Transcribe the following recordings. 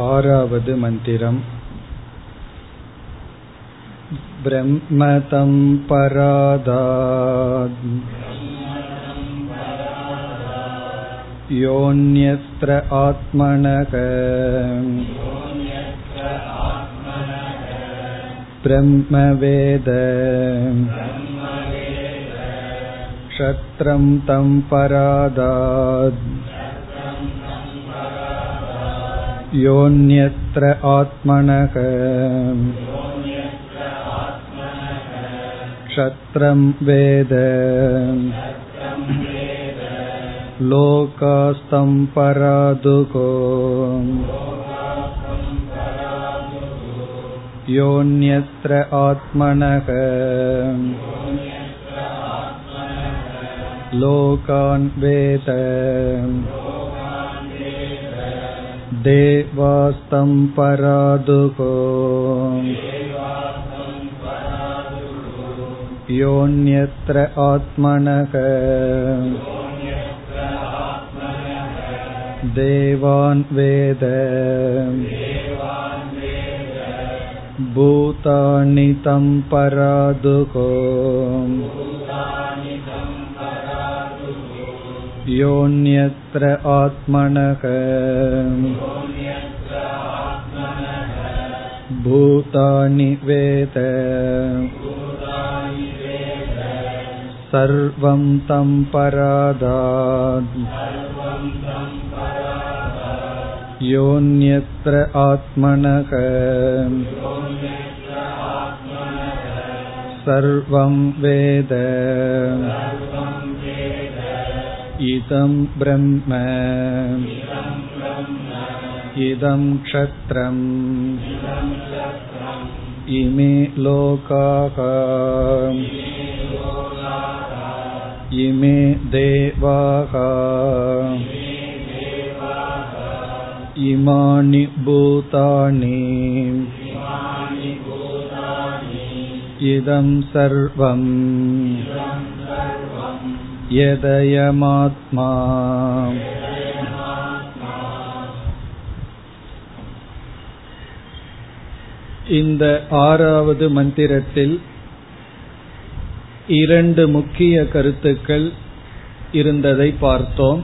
ஆறாவது மந்திரம். ப்ரஹ்மதம் பராதாத் யோன்யஸ்த்ர ஆத்மனக பிரம்மவேத க்ஷத்ரம் தம் பராதாத் யோன்யத்ர ஆத்மனக க்ஷத்ரம் வேத லோகாஸ்தம் பராதுகோ யோன்யத்ர ஆத்மனக லோகான் வேத தேவாஸ்தம் பராதுகோ யோன்யத்ர ஆத்மனக தேவான் வேத பூதானி தம் பராதுகோ யோன்யத்ர ஆத்மனக பூதானி வேத சர்வம் தம் பராதாத் யோன்யத்ர ஆத்மனக சர்வம் வேத இதம் பிரம்ம இதம் க்ஷத்ரம் இமே லோகாக இமே தேவாக இமானி பூதானி இதம் சர்வம் யதயமாத்மா. இந்த ஆறாவது மந்திரத்தில் இரண்டு முக்கிய கருத்துக்கள் இருந்ததை பார்த்தோம்.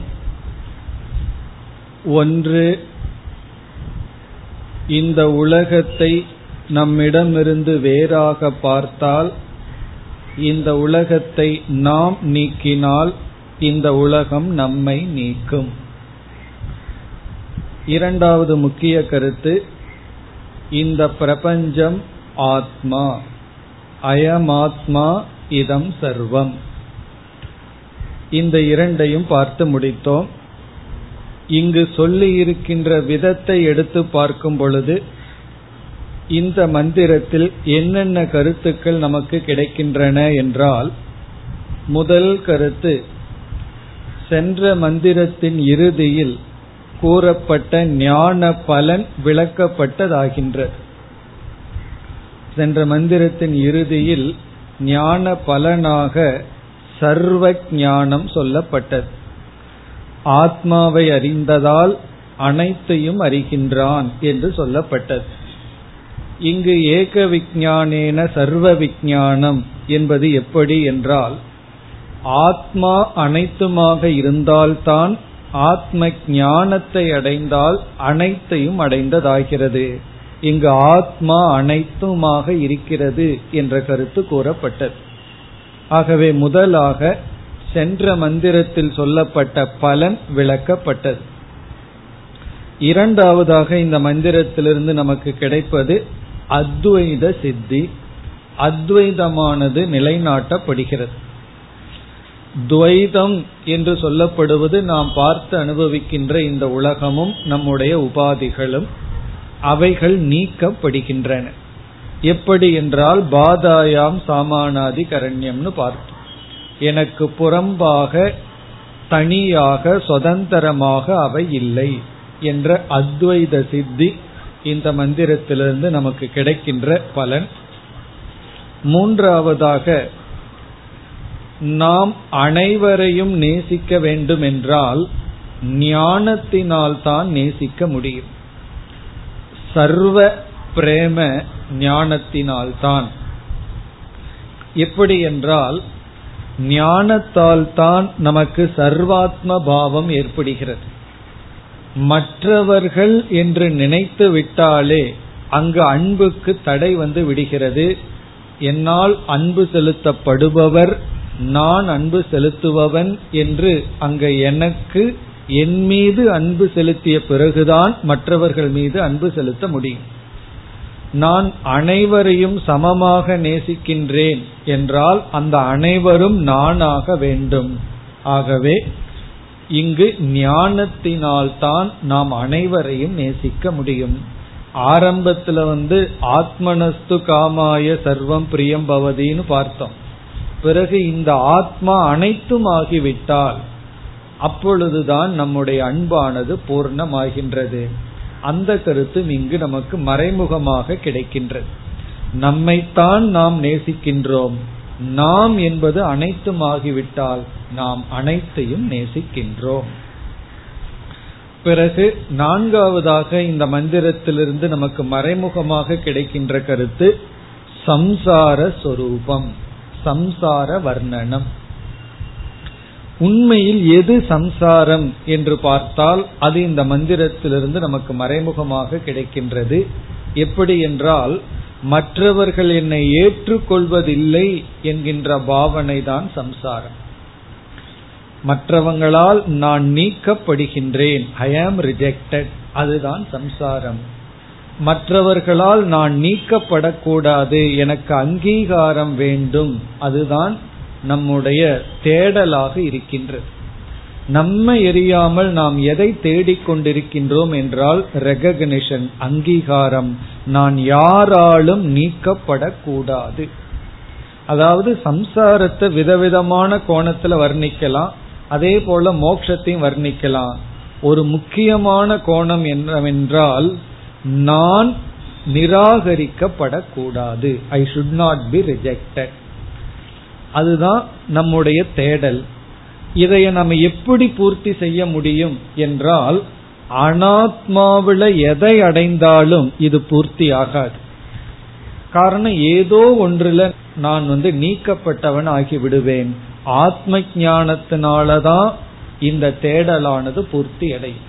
ஒன்று, இந்த உலகத்தை நம்மிடமிருந்து வேறாக பார்த்தால், இந்த உலகத்தை நாம் நீக்கினால் இந்த உலகம் நம்மை நீக்கும். இரண்டாவது முக்கிய கருத்து, இந்த பிரபஞ்சம் ஆத்மா, அயமாத்மா இதம் சர்வம். இந்த இரண்டையும் பார்த்து முடித்தோம். இங்கு சொல்லி இருக்கின்ற விதத்தை எடுத்து பார்க்கும் பொழுது இந்த மந்திரத்தில் என்னென்ன கருத்துக்கள் நமக்கு கிடைக்கின்றன என்றால், முதல் கருத்து, சென்ற மந்திரத்தின் இறுதியில் கூறப்பட்ட ஞான பலன் விளக்கப்பட்டதாகின்றது. சென்ற மந்திரத்தின் இறுதியில் ஞான பலனாக சர்வ ஞானம் சொல்லப்பட்டது. ஆத்மாவை அறிந்ததால் அனைத்தையும் அறிகின்றான் என்று சொல்லப்பட்டது. இங்கு ஏக விஞ்ஞானேன சர்வ விஞ்ஞானம் என்பது எப்படி என்றால், ஆத்மா அனைத்துமாக இருந்தால்தான் ஆத்ம ஞானத்தை அடைந்தால் அனைத்தையும் அடைந்ததாகிறது. இங்கு ஆத்மா அனைத்துமாக இருக்கிறது என்ற கருத்து கூறப்பட்டது. ஆகவே முதலாக சென்ற மந்திரத்தில் சொல்லப்பட்ட பலன் விளக்கப்பட்டது. இரண்டாவதாக இந்த மந்திரத்திலிருந்து நமக்கு கிடைப்பது அத்வைத சித்தி. அத்வைதமானது நிலைநாட்டப்படுகிறது. துவைதம் என்று சொல்லப்படுவது நாம் பார்த்து அனுபவிக்கின்ற இந்த உலகமும் நம்முடைய உபாதிகளும், அவைகள் நீக்கப்படுகின்றன. எப்படி என்றால், பாதாயாம் சாமானாதி கரண்யம்னு பார்த்தோம். எனக்கு புறம்பாக தனியாக சுதந்திரமாக அவை இல்லை என்ற அத்வைத சித்தி இந்த மந்திரத்திலிருந்து நமக்கு கிடைக்கின்ற பலன். மூன்றாவதாக, நாம் அனைவரையும் நேசிக்க வேண்டும் என்றால் ஞானத்தினால் தான் நேசிக்க முடியும். சர்வ பிரேம ஞானத்தினால்தான். எப்படி என்றால், ஞானத்தால் தான் நமக்கு சர்வாத்ம பாவம் ஏற்படுகிறது. மற்றவர்கள் என்று நினைத்து விட்டாலே அங்கு அன்புக்கு தடை வந்து விடுகிறது. என்னால் அன்பு செலுத்தப்படுபவர், நான் அன்பு செலுத்துபவன் என்று அங்கு எனக்கு என் மீது அன்பு செலுத்திய பிறகுதான் மற்றவர்கள் மீது அன்பு செலுத்த முடியும். நான் அனைவரையும் சமமாக நேசிக்கின்றேன் என்றால் அந்த அனைவரும் நானாக வேண்டும். ஆகவே இங்கு ஞானத்தினால்தான் நாம் அனைவரையும் நேசிக்க முடியும். ஆரம்பத்துல ஆத்மனஸ்து காமாய சர்வம் பிரியம் பவதின்னு பார்த்தோம். பிறகு இந்த ஆத்மா அனைத்தும் ஆகிவிட்டால் அப்பொழுதுதான் நம்முடைய அன்பானது பூர்ணமாகின்றது. அந்த கருத்தும் இங்கு நமக்கு மறைமுகமாக கிடைக்கின்றது. நம்மைத்தான் நாம் நேசிக்கின்றோம். நாம் என்பது அனைத்தும் ஆகிவிட்டால் நாம் அனைத்தையும் நேசிக்கின்றோம். பிறகு நான்காவதாக இந்த மந்திரத்திலிருந்து நமக்கு மறைமுகமாக கிடைக்கின்ற கருத்து சம்சார சொரூபம், சம்சார வர்ணனம். உண்மையில் எது சம்சாரம் என்று பார்த்தால் அது இந்த மந்திரத்திலிருந்து நமக்கு மறைமுகமாக கிடைக்கின்றது. எப்படி என்றால், மற்றவர்கள் என்னை ஏற்றுக்கொள்வதில்லை என்கின்ற பாவனை தான் சம்சாரம். மற்றவங்களால் நான் நீக்கப்படுகின்றேன், ஐ ஆம் ரிஜெக்டட், அதுதான் சம்சாரம். மற்றவர்களால் நான் நீக்கப்படக்கூடாது, எனக்கு அங்கீகாரம் வேண்டும், அதுதான் நம்முடைய தேடலாக இருக்கின்றது. நம்மை எரியாமல் நாம் எதை தேடிக்கொண்டிருக்கின்றோம் என்றால் ரெகக்னிஷன், அங்கீகாரம், நான் யாராலும் நீக்கப்படக்கூடாது. அதாவது சம்சாரத்தை விதவிதமான கோணத்துல வர்ணிக்கலாம், அதே போல மோட்சத்தையும் வர்ணிக்கலாம். ஒரு முக்கியமான கோணம் என்னவென்றால், நான் நிராகரிக்கப்படக்கூடாது, I should not be rejected, அதுதான் நம்முடைய தேடல். இதைய நம்ம எப்படி பூர்த்தி செய்ய முடியும் என்றால், அனாத்மாவில எதை அடைந்தாலும் இது பூர்த்தி ஆகாது. காரணம், ஏதோ ஒன்றுல நான் நீக்கப்பட்டவன் ஆகிவிடுவேன். ஆத்ம ஞானத்தினாலதான் இந்த தேடலானது பூர்த்தி அடையும்.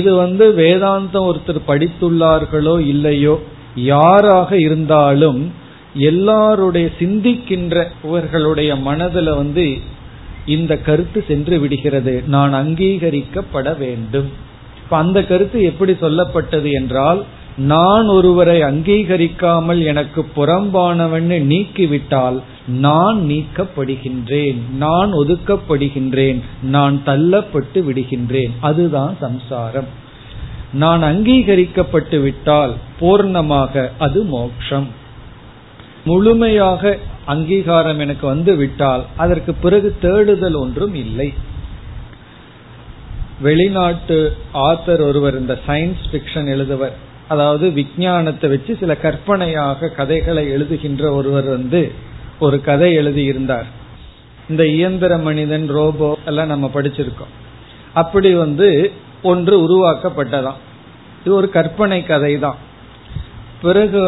இது வேதாந்தம் ஒருத்தர் படித்துள்ளார்களோ இல்லையோ, யாராக இருந்தாலும் எல்லாருடைய சிந்திக்கின்றவர்களுடைய மனதுல இந்த கருத்து சென்று விடுகிறது, நான் அங்கீகரிக்கப்பட வேண்டும். இப்ப அந்த கருத்து எப்படி சொல்லப்பட்டது என்றால், நான் ஒருவரை அங்கீகரிக்காமல் எனக்கு புறம்பானவன்னு நீக்கிவிட்டால் நான் நீக்கப்படுகின்றேன், நான் ஒதுக்கப்படுகின்றேன், நான் தள்ளப்பட்டு விடுகின்றேன், அதுதான் சம்சாரம். நான் அங்கீகரிக்கப்பட்டு விட்டால் பூர்ணமாக அது மோட்சம். முழுமையாக அங்கீகாரம் எனக்கு வந்து விட்டால் அதற்கு பிறகு தேடுதல் ஒன்றும் இல்லை. வெளிநாட்டு ஆத்தர் ஒருவர் இந்த சயின்ஸ் பிக்ஷன் எழுதுவர், அதாவது விஞ்ஞானத்தை வச்சு சில கற்பனையாக கதைகளை எழுதுகின்ற ஒருவர் ஒரு கதை எழுதியிருந்தார். இந்த இயந்திர மனிதன், ரோபோ எல்லாம் நம்ம படிச்சிருக்கோம். அப்படி ஒன்று உருவாக்கப்பட்டதாம். இது ஒரு கற்பனை கதை தான். பிறகு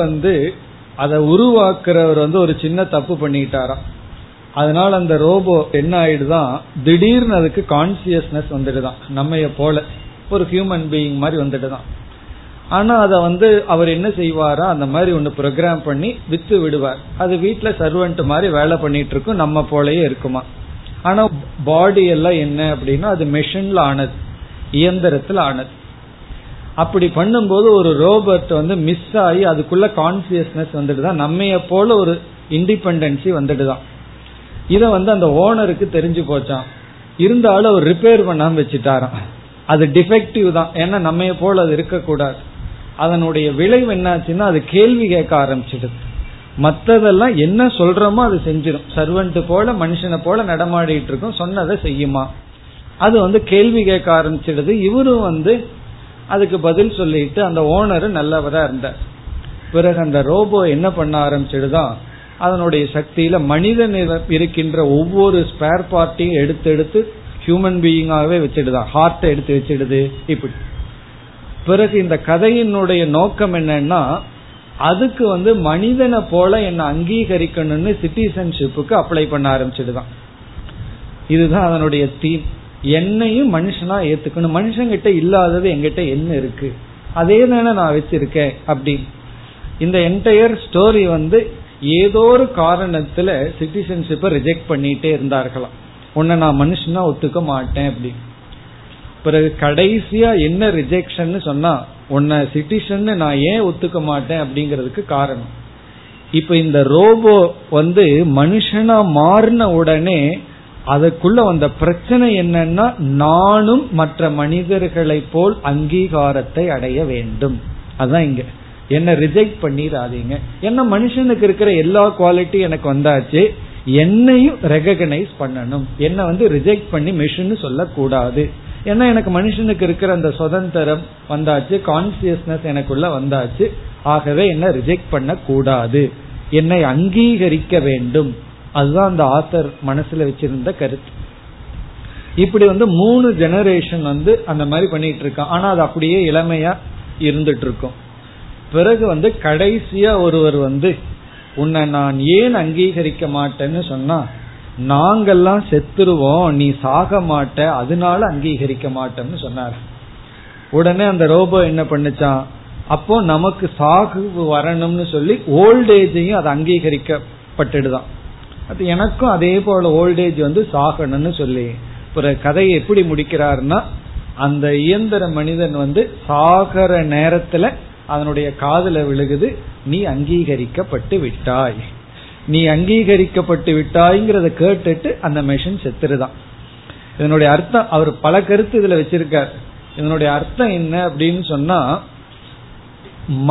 அதை உருவாக்குறவர் ஒரு சின்ன தப்பு பண்ணிட்டாராம். அதனால அந்த ரோபோ என்ன ஆயிடுதான், திடீர்னு அதுக்கு கான்சியஸ்னஸ் வந்துடுதான், நம்மைய போல ஒரு ஹியூமன் பீயிங் மாதிரி வந்துடுதான். ஆனா அதை அவர் என்ன செய்வாரா, அந்த மாதிரி ஒன்று ப்ரோக்ராம் பண்ணி வித்து விடுவார். அது வீட்டில் சர்வெண்ட் மாதிரி வேலை பண்ணிட்டு இருக்கும், நம்ம போலயே இருக்குமா. ஆனா பாடி எல்லாம் என்ன அப்படின்னா, அது மெஷின்ல ஆனது, இயந்திரத்தில் ஆனது. அப்படி பண்ணும்போது ஒரு ரோபோட் மிஸ் ஆகி அதுக்குள்ள கான்சியஸ்னஸ் வந்துடுதான், நம்மைய போல ஒரு இண்டிபெண்டன்சி வந்துடுதான். இதை அந்த ஓனருக்கு தெரிஞ்சு போச்சான். இருந்தாலும் அவர் ரிப்பேர் பண்ணாம வச்சுட்டாராம். அது டிஃபெக்டிவ் தான், ஏன்னா நம்மைய போல அது இருக்கக்கூடாது. அதனுடைய விளைவு என்னாச்சுன்னா, அது கேள்வி கேட்க ஆரம்பிச்சிடுது. மற்றதெல்லாம் என்ன சொல்றோமோ அது செஞ்சிடும். சர்வெண்ட் போல மனுஷனை போல நடமாடிட்டு இருக்கும், சொன்னதை செய்யுமா. அது கேள்வி கேட்க ஆரம்பிச்சிடுது. இவரும் அதுக்கு பதில் சொல்லிட்டு அந்த ஓனர் நல்லவரா இருந்தார். பிறகு அந்த ரோபோ என்ன பண்ண ஆரம்பிச்சிடுதான், அதனுடைய சக்தியில மனிதன் இருக்கின்ற ஒவ்வொரு ஸ்பேர் பார்ட்டியும் எடுத்து ஹியூமன் பீயிங்காகவே வச்சிடுதான். ஹார்ட்டை எடுத்து வச்சிடுது. இப்படி பிறகு இந்த கதையினுடைய நோக்கம் என்னன்னா, அதுக்கு மனிதனை போல என்ன அங்கீகரிக்கணும்னு சிட்டிசன்ஷிப்புக்கு அப்ளை பண்ண ஆரம்பிச்சுடுதான். இதுதான் அதனுடைய தீம். என்னையும் மனுஷனா ஏத்துக்கணும், மனுஷங்கிட்ட இல்லாதது எங்கிட்ட என்ன இருக்கு, அதே தானே நான் வச்சிருக்கேன் அப்படின்னு. இந்த என்டையர் ஸ்டோரி ஏதோ ஒரு காரணத்துல சிட்டிசன்ஷிப்பை ரிஜெக்ட் பண்ணிட்டே இருந்தார்களாம். உன்னை நான் மனுஷனா ஒத்துக்க மாட்டேன் அப்படின்னு. பிறகு கடைசியா என்ன ரிஜெக்ஷன் சொன்னா, உன்னை சிட்டிசன் நான் ஏன் ஒத்துக்க மாட்டேன் அப்படிங்கிறதுக்கு காரணம். இப்ப இந்த ரோபோ மனுஷனா மாறின உடனே அதுக்குள்ள வந்த பிரச்சனை என்னன்னா, நானும் மற்ற மனிதர்களை போல் அங்கீகாரத்தை அடைய வேண்டும். அதான் இங்க என்ன ரிஜெக்ட் பண்ணிடாதீங்க, என்ன மனுஷனுக்கு இருக்கிற எல்லா குவாலிட்டி எனக்கு வந்தாச்சு, என்னையும் ரெகக்னைஸ் பண்ணணும், என்ன ரிஜெக்ட் பண்ணி மிஷின்னு சொல்லக்கூடாது. ஏன்னா எனக்கு மனுஷனுக்கு இருக்கிற அந்த சுதந்திரம் வந்தாச்சு, கான்சியஸ்னஸ் எனக்குள்ள வந்தாச்சு, ஆகவே என்ன ரிஜெக்ட் பண்ண கூடாது, என்னை அங்கீகரிக்க வேண்டும். அதுதான் அந்த ஆத்தர் மனசுல வச்சிருந்த கருத்து. இப்படி 3 ஜெனரேஷன் அந்த மாதிரி பண்ணிட்டு இருக்கான். ஆனா அது அப்படியே இளமையா இருந்துட்டு இருக்கும். பிறகு கடைசியா ஒருவர் உன்னை நான் ஏன் அங்கீகரிக்க மாட்டேன்னு சொன்னா, நாங்கெல்லாம் செத்துருவோம், நீ சாக மாட்ட, அதனால அங்கீகரிக்க மாட்டேன்னு சொன்னார். உடனே அந்த ரோபோ என்ன பண்ணுச்சான், அப்போ நமக்கு சாகு வரணும்னு சொல்லி ஓல்டேஜையும் அது அங்கீகரிக்கப்பட்டுடுதான். அது எனக்கும் அதே போல ஓல்டேஜ் சாகணும்னு சொல்லி. பிறகு கதையை எப்படி முடிக்கிறாருன்னா, அந்த இயந்திர மனிதன் சாகற நேரத்துல அதனுடைய காதல விழுகுது, நீ அங்கீகரிக்கப்பட்டு விட்டாய், நீ அங்கீகரிக்கப்பட்டு விட்டாய்ங்கிறத கேட்டுட்டு அந்த மெஷின் செத்துருதான். இதனுடைய அர்த்தம், அவர் பல கருத்து இதுல வச்சிருக்கார். இதனுடைய அர்த்தம் என்ன அப்படின்னு சொன்னா,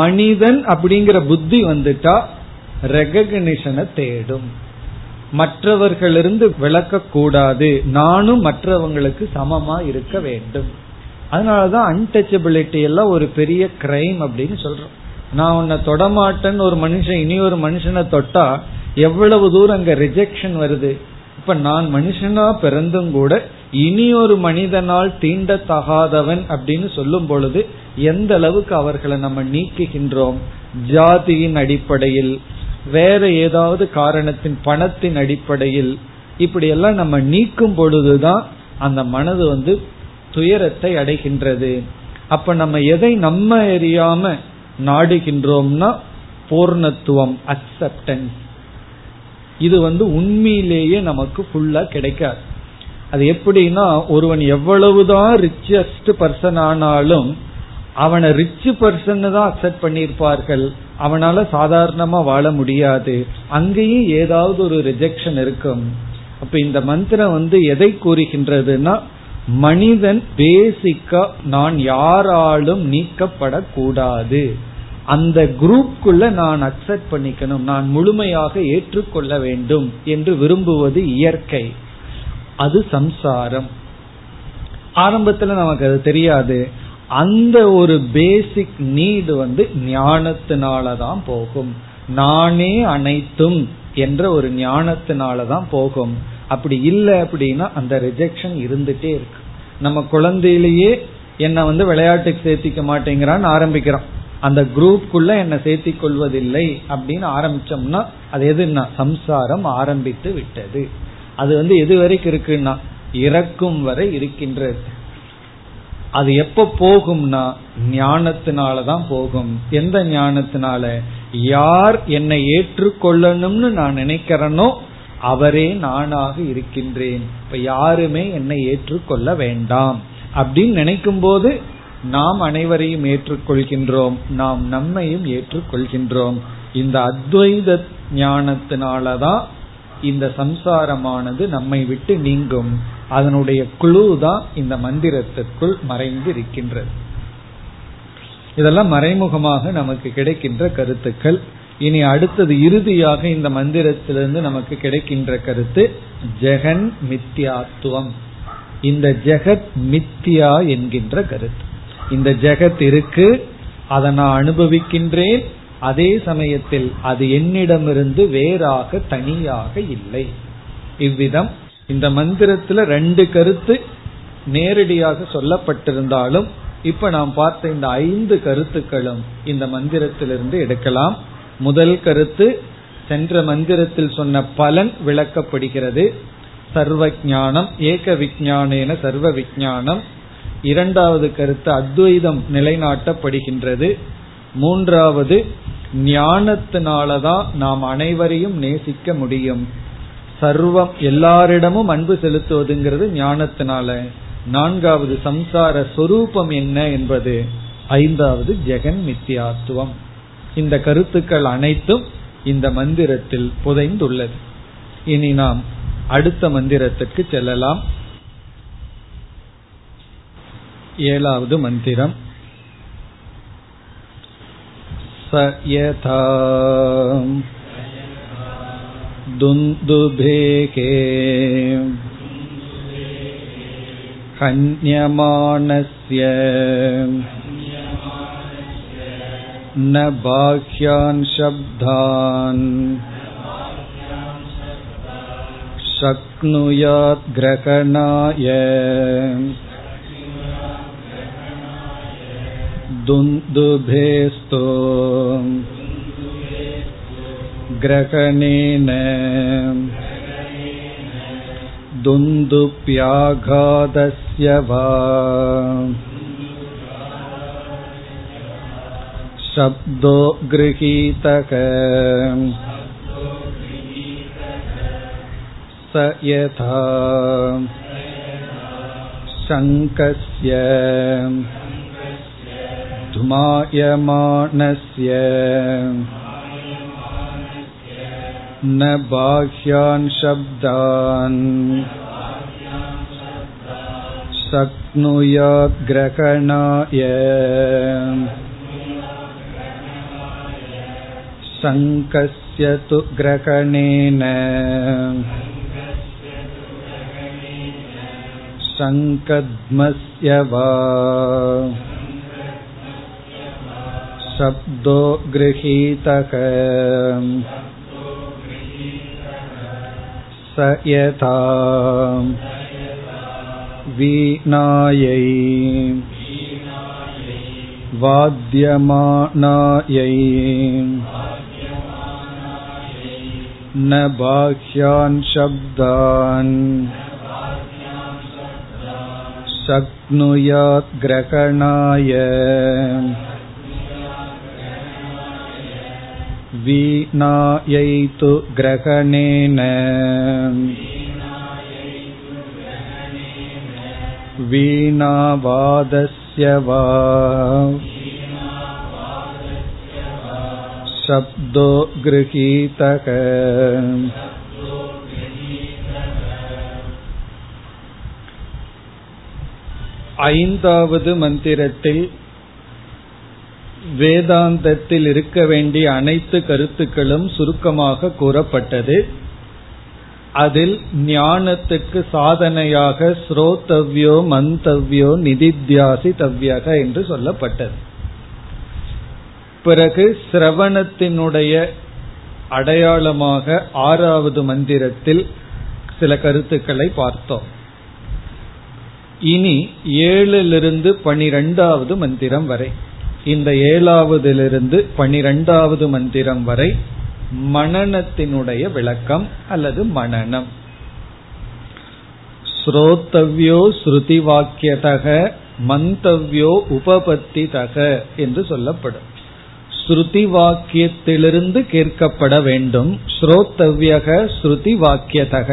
மனிதன் அப்படிங்கிற புத்தி வந்துட்டா ரெகக்னிஷனை தேடும், மற்றவர்களிருந்து விளக்க கூடாது, நானும் மற்றவங்களுக்கு சமமா இருக்க வேண்டும். அதனாலதான் அன்டச்சபிலிட்டி எல்லாம் ஒரு பெரிய கிரைம் அப்படின்னு சொல்றோம். நான் உன்னை தொடமாட்டேன்னு ஒரு மனுஷன் இனி ஒரு மனுஷனை தொட்டா எவ்வளவு தூரம் அங்க ரிஜெக்ஷன் வருது. இப்ப நான் மனுஷனா பிறந்தும் கூட இனி ஒரு மனிதனால் தீண்டத்தகாதவன் அப்படின்னு சொல்லும் பொழுது எந்த அளவுக்கு அவர்களை நம்ம நீக்குகின்றோம். ஜாதியின் அடிப்படையில், வேற ஏதாவது காரணத்தின், பணத்தின் அடிப்படையில், இப்படியெல்லாம் நம்ம நீக்கும் பொழுதுதான் அந்த மனது துயரத்தை அடைகின்றது. அப்ப நம்ம எதை நம்ம அறியாம நாடுகின்றோம்னா பூர்ணத்துவம், அக்செப்டன்ஸ். இது உண்மையிலேயே நமக்கு ஃபுல்லா கிடைக்காது. அது எப்படின்னா, ஒருவன் எவ்வளவுதான் ரிச்சஸ்ட் பர்சன் ஆனாலும் அவனை ரிச் பர்சன் தான் அக்செப்ட் பண்ணியிருப்பார்கள், அவனால சாதாரணமா வாழ முடியாது, அங்கேயும் ஏதாவது ஒரு ரிஜெக்ஷன் இருக்கும். அப்ப இந்த மந்திரம் எதை கூறுகின்றதுன்னா, மனிதன் பேசிக்கா நான் யாராலும் நீக்கப்படக்கூடாது, அந்த குரூப்குள்ள நான் அக்செப்ட் பண்ணிக்கணும், நான் முழுமையாக ஏற்றுக்கொள்ள வேண்டும் என்று விரும்புவது இயற்கை, அது சம்சாரம். ஆரம்பத்துல நமக்கு அது தெரியாது. அந்த ஒரு பேசிக் நீடு ஞானத்தினாலதான் போகும், நானே அனைத்தும் என்ற ஒரு ஞானத்தினாலதான் போகும். அப்படி இல்லை அப்படின்னா அந்த ரிஜெக்ஷன் இருந்துட்டே இருக்கு. நம்ம குழந்தையிலேயே என்ன விளையாட்டுக்கு சேர்த்திக்க மாட்டேங்கிறான்னு ஆரம்பிக்கிறோம், அந்த குரூப்குள்ள என்ன சேர்த்தி கொள்வதில்லை அப்படின்னு ஆரம்பிச்சோம்னா அது எதுன்னா சம்சாரம் ஆரம்பித்து விட்டது. அது எது வரைக்கும் இருக்குன்னா இறக்கும் வரை இருக்கின்றது. அது எப்ப போகும்னா ஞானத்தினாலதான் போகும். எந்த ஞானத்தினால? யார் என்னை ஏற்றுக்கொள்ளணும்னு நான் நினைக்கிறேனோ அவரே நானாக இருக்கின்றேன், இப்ப யாருமே என்னை ஏற்றுக்கொள்ள வேண்டாம் அப்படின்னு நினைக்கும் போது நாம் அனைவரையும் ஏற்றுக்கொள்கின்றோம், நாம் நம்மையும் ஏற்றுக்கொள்கின்றோம். இந்த அத்வைத ஞானத்தினாலதான் இந்த சம்சாரமானது நம்மை விட்டு நீங்கும். அதனுடைய குழு தான் இந்த மந்திரத்திற்குள் மறைந்து இருக்கின்றது. இதெல்லாம் மறைமுகமாக நமக்கு கிடைக்கின்ற கருத்துக்கள். இனி அடுத்தது இறுதியாக இந்த மந்திரத்திலிருந்து நமக்கு கிடைக்கின்ற கருத்து ஜெகன் மித்யாத்துவம். இந்த ஜெகத் மித்யா என்கின்ற கருத்து. இந்த ஜெகத் இருக்கு, அதை நான் அனுபவிக்கின்றேன், அதே சமயத்தில் அது என்னிடமிருந்து வேறாக தனியாக இல்லை. இவ்விதம் இந்த மந்திரத்துல 2 கருத்து நேரடியாக சொல்லப்பட்டிருந்தாலும் இப்ப நாம் பார்த்த இந்த 5 கருத்துக்களும் இந்த மந்திரத்திலிருந்து எடுக்கலாம். முதல் கருத்து, சென்ற மந்திரத்தில் சொன்ன பலன் விளக்கப்படுகிறது. சர்வ ஞானம் ஏக விஞ்ஞானேன சர்வ விஞ்ஞானம். இரண்டாவது கருத்து, அத்வைதம் நிலைநாட்டப்படுகின்றது. மூன்றாவது, ஞானத்தினாலதான் நாம் அனைவரையும் நேசிக்க முடியும். சர்வம் எல்லாரிடமும் அன்பு செலுத்துவதுங்கிறது ஞானத்தினால. நான்காவது, சம்சார சொரூபம் என்ன என்பது. ஐந்தாவது, ஜெகன் மித்யாத்துவம். இந்த கருத்துக்கள் அனைத்தும் இந்த மந்திரத்தில் புதைந்துள்ளது. இனி நாம் அடுத்த மந்திரத்திற்கு செல்லலாம். ஏழாவது மந்திரம். ச யதா துந்துபேகே ஹன்யமானஸ்ய ந பாஹ்யான் ஷப்தான் சக்னுயாத் கிரகணாய துந்துபேஸ்தோ கிரகணேன துந்துப்யாகாதஸ்ய வா ஷப்தோ கிரஹீதக ச யதா ஷங்கஸ்ய துமாயமானஸ்ய ந பாஹ்யான் ஷப்தான் சக்னுயாத் கிரகணாய சங்கஸ்ய து கிரகணேன சங்கத்மஸ்ய வா சப்தோ கிரஹீதக ச யதா வீணாயை வாத்யமானாயை ந பாஹ்யான் ஷப்தான் சக்னுயாத் கிரகணாய வீணாயை து கிரகணேன வீணாவாதஸ்ய வா சப்தோ கிரஹீதக. ஐந்தாவது மந்திரத்தில் வேதாந்தத்தில் இருக்க வேண்டிய அனைத்து கருத்துக்களும் சுருக்கமாக கூறப்பட்டது. அதில் ஞானத்துக்கு சாதனையாக ஸ்ரோதவ்யோ மந்தவ்யோ நிதித்யாசி தவ்யக என்று சொல்லப்பட்டது. பிறகு சிரவணத்தினுடைய அடையாளமாக ஆறாவது மந்திரத்தில் சில கருத்துக்களை பார்த்தோம். இனி 7லிருந்து 12வது மந்திரம் வரை, இந்த 7வது-லிருந்து 12வது மந்திரம் வரை மனனத்தினுடைய விளக்கம் அல்லது மனனம். ஸ்ரோத்தவ்யோ ஸ்ருதி வாக்கியதக மந்தவ்யோ உபபத்திதக என்று சொல்லப்படும். ஸ்ருதி வாக்கியத்திலிருந்து கேட்கப்பட வேண்டும். ஸ்ரோத்தவ்யக ஸ்ருதி வாக்கியதக,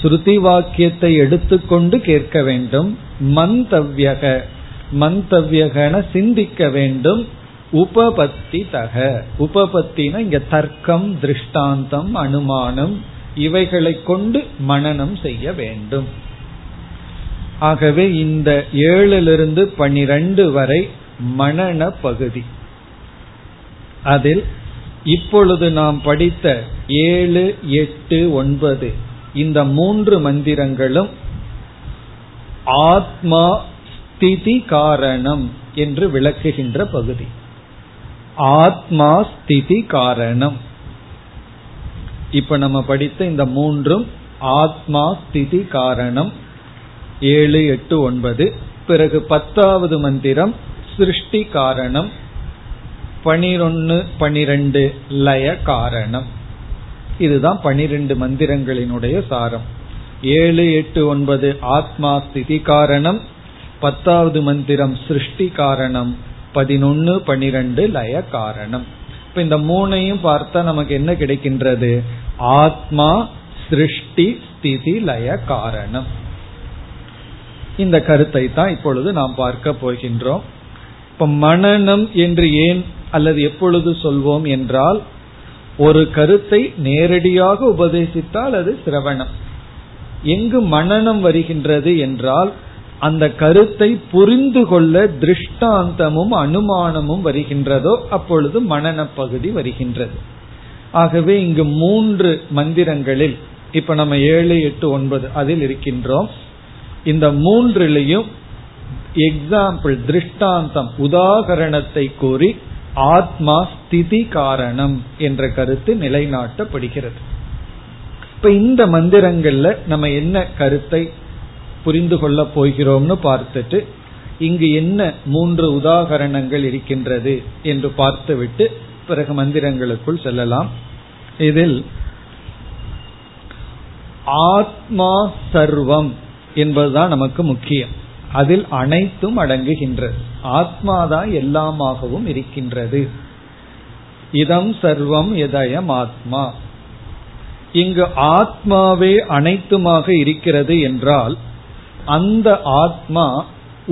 ஸ்ருதி வாக்கியத்தை எடுத்துக்கொண்டு கேட்க வேண்டும். மந்தவ்யக, மந்தவ்யகன சிந்திக்க வேண்டும். உபபத்தி தக, உபபத்தின இங்க தர்க்கம் திருஷ்டாந்தம் அனுமானம் இவைகளை கொண்டு மனனம் செய்ய வேண்டும். ஆகவே இந்த 7லிருந்து 12 வரை மனன பகுதி. அதில் இப்பொழுது நாம் படித்த 7, 8, 9 இந்த 3 மந்திரங்களும் ஆத்மா ஸ்திதி காரணம் என்று விளக்குகின்ற பகுதி. ஆத்மா ஸ்திதி காரணம். இப்ப நம்ம படித்த இந்த 3ம் ஆத்மா ஸ்திதி காரணம் 7, 8, 9. பிறகு 10வது மந்திரம் சிருஷ்டி காரணம், 11, 12 லய காரணம். இதுதான் 12 மந்திரங்களினுடைய சாரம். 7, 8, 9 ஆத்மா ஸ்திதி காரணம், 10வது மந்திரம் சிருஷ்டி காரணம், 11, 12 லய காரணம். இப்ப இந்த மூணையும் பார்த்தா நமக்கு என்ன கிடைக்கின்றது? ஆத்மா சிருஷ்டி ஸ்திதி லய காரணம். இந்த கருத்தை தான் இப்பொழுது நாம் பார்க்க போகின்றோம். இப்ப மனனம் என்று ஏன் அல்லது எப்பொழுது சொல்வோம் என்றால், ஒரு கருத்தை நேரடியாக உபதேசித்தால் அது சிரவணம். எங்கு மனனம் வருகின்றது என்றால் அந்த கருத்தை புரிந்து கொள்ள திருஷ்டாந்தமும் அனுமானமும் வருகின்றதோ அப்பொழுது மனன பகுதி வருகின்றது. ஆகவே இங்கு 3 மந்திரங்களில் இப்ப நம்ம 7, 8, 9 அதில் இருக்கின்றோம். இந்த 3லையும் எக்ஸாம்பிள், திருஷ்டாந்தம், உதாகரணத்தை கூறி ஆத்மா ஸ்திதி காரணம் என்ற கருத்து நிலைநாட்டப்படுகிறது. இப்ப இந்த மந்திரங்கள்ல நம்ம என்ன கருத்தை புரிந்து கொள்ள போகிறோம்னு பார்த்துட்டு, இங்கு என்ன 3 உதாகரணங்கள் இருக்கின்றது என்று பார்த்துவிட்டு பிறகு மந்திரங்களுக்குள் செல்லலாம். இதில் ஆத்மா சர்வம் என்பதுதான் நமக்கு முக்கியம். அதில் அனைத்தும் அடங்குகின்றது. ஆத்மாதான் எல்லாமாகவும் இருக்கின்றது. இதம் சர்வம் எதயம் ஆத்மா. இங்கு ஆத்மாவே அனைத்துமாக இருக்கிறது என்றால் அந்த ஆத்மா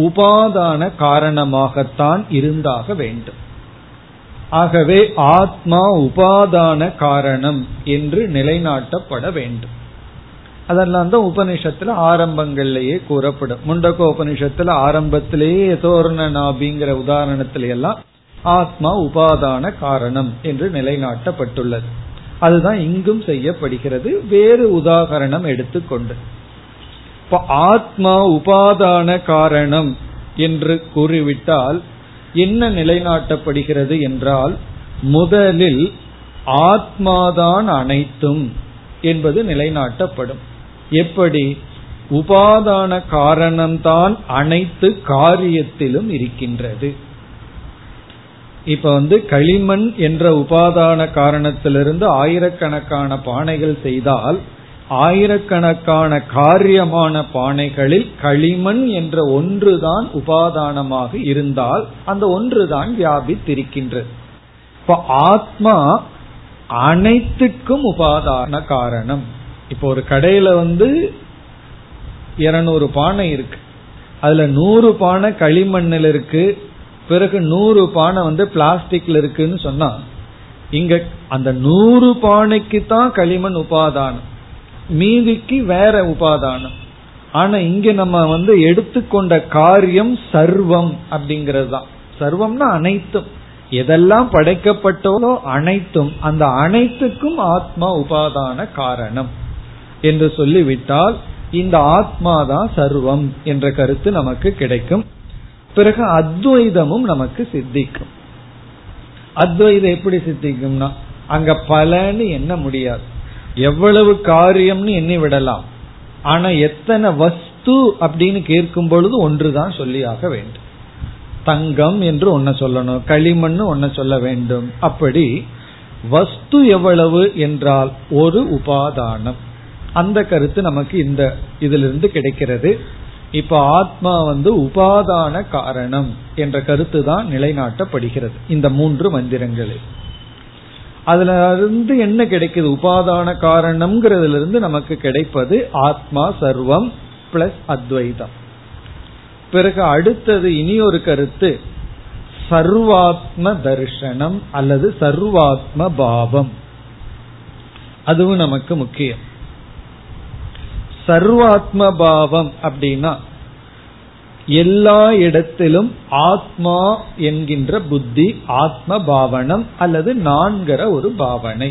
உபாதான காரணமாகத்தான் இருந்தாக வேண்டும். ஆகவே ஆத்மா உபாதான காரணம் என்று நிலைநாட்டப்பட வேண்டும். அதெல்லாம் தான் உபனிஷத்துல ஆரம்பங்கள்லயே கூறப்படும். முண்டக்க உபனிஷத்துல ஆரம்பத்திலேயே தோரணனாபிங்கிற உதாரணத்தில எல்லாம் ஆத்மா உபாதான காரணம் என்று நிலைநாட்டப்பட்டுள்ளது. அதுதான் இங்கும் செய்யப்படுகிறது, வேறு உதாகரணம் எடுத்துக்கொண்டு. இப்ப ஆத்மா உபாதான காரணம் என்று கூறிவிட்டால் என்ன நிலைநாட்டப்படுகிறது என்றால், முதலில் ஆத்மாதான் அனைத்தும் என்பது நிலைநாட்டப்படும். எப்படி? உபாதான காரணம்தான் அனைத்து காரியத்திலும் இருக்கின்றது. இப்ப களிமண் என்ற உபாதான காரணத்திலிருந்து ஆயிரக்கணக்கான பானைகள் செய்தால், ஆயிரக்கணக்கான காரியமான பானைகளில் களிமண் என்ற ஒன்றுதான் உபாதானமாக இருந்தால் அந்த ஒன்றுதான் வியாபித்திருக்கின்றது. இப்ப ஆத்மா அனைத்துக்கும் உபாதான காரணம். இப்போ ஒரு கடையில 200 பானை இருக்கு, அதுல 100 பானை களிமண்ணில் இருக்கு, பிறகு 100 பானை பிளாஸ்டிக்ல இருக்குன்னு சொன்னா, இங்க அந்த 100 பானைக்கு தான் களிமண் உபாதானம், மீதிக்கு வேற உபாதானம். ஆனா இங்க நம்ம எடுத்துக்கொண்ட காரியம் சர்வம் அப்படிங்கிறது தான். சர்வம்னா அனைத்தும், எதெல்லாம் படைக்கப்பட்டோதோ அனைத்தும், அந்த அனைத்துக்கும் ஆத்மா உபாதான காரணம் என்று சொல்லிவிட்டால் இந்த ஆத்மாதான் சர்வம் என்ற கருத்து நமக்கு கிடைக்கும். பிறகு அத்வைதமும் நமக்கு சித்திக்கும். அத்வைதம் எப்படி சித்திக்கும்னா, அங்க பலன்னு எண்ண முடியாது, எவ்வளவு காரியம்னு எண்ணி விடலாம். ஆனா எத்தனை வஸ்து அப்படின்னு கேட்கும் பொழுது ஒன்றுதான் சொல்லியாக வேண்டும். தங்கம் என்று ஒன்ன சொல்லணும், களிமண் ஒன்ன சொல்ல வேண்டும். அப்படி வஸ்து எவ்வளவு என்றால் ஒரு உபாதானம். அந்த கருத்து நமக்கு இந்த இதிலிருந்து கிடைக்கிறது. இப்ப ஆத்மா உபாதான காரணம் என்ற கருத்து தான் நிலைநாட்டப்படுகிறது இந்த 3 மந்திரங்களில். அதுல இருந்து என்ன கிடைக்குது? உபாதான காரணம்ங்கிறதுல இருந்து நமக்கு கிடைப்பது ஆத்மா சர்வம் பிளஸ் அத்வைதம். பிறகு அடுத்தது இனி ஒரு கருத்து, சர்வாத்ம தர்சனம் அல்லது சர்வாத்ம பாவம். அதுவும் நமக்கு முக்கியம். சர்வாத்ம பாவம் அப்படின்னா எல்லா இடத்திலும் ஆத்மா என்கின்ற புத்தி, ஆத்ம பாவனம் அல்லது நான்கிற ஒரு பாவனை.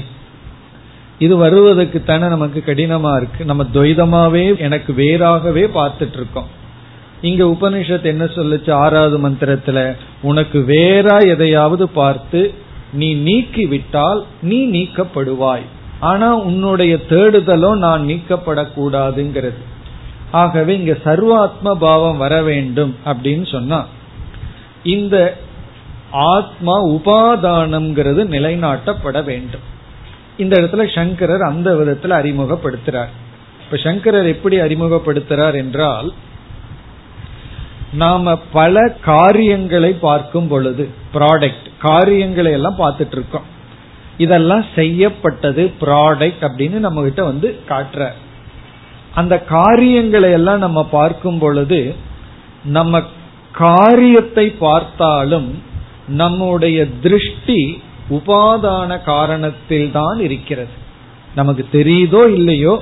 இது வருவதற்கு தானே நமக்கு கடினமா இருக்கு. நம்ம துவைதமாவே எனக்கு வேறாகவே பார்த்துட்டு இருக்கோம். இங்க உபனிஷத் என்ன சொல்லுச்சு? 6வது மந்திரத்துல உனக்கு வேற எதையாவது பார்த்து நீ நீக்கிவிட்டால் நீ நீக்கப்படுவாய், ஆனா உன்னுடைய தேடுதலோ நான் நீக்கப்படக்கூடாதுங்கிறது. ஆகவே இங்க சர்வாத்ம பாவம் வர வேண்டும் அப்படின்னு சொன்னா இந்த ஆத்மா உபாதானம்ங்கிறது நிலைநாட்டப்பட வேண்டும். இந்த இடத்துல சங்கரர் அந்த விதத்துல அறிமுகப்படுத்துறார். இப்ப சங்கரர் எப்படி அறிமுகப்படுத்துறார் என்றால், நாம பல காரியங்களை பார்க்கும் பொழுது ப்ராடக்ட் காரியங்களை எல்லாம் பார்த்துட்டு இருக்கோம். இதெல்லாம் செய்யப்பட்டது ப்ராடக்ட் அப்படின்னு நம்ம கிட்ட வந்து காட்டுற அந்த காரியங்களை எல்லாம் நம்ம பார்க்கும் பொழுது நம்ம காரியத்தை பார்த்தாலும் நம்முடைய திருஷ்டி உபாதான காரணத்தில் தான் இருக்கிறது. நமக்கு தெரியுதோ இல்லையோ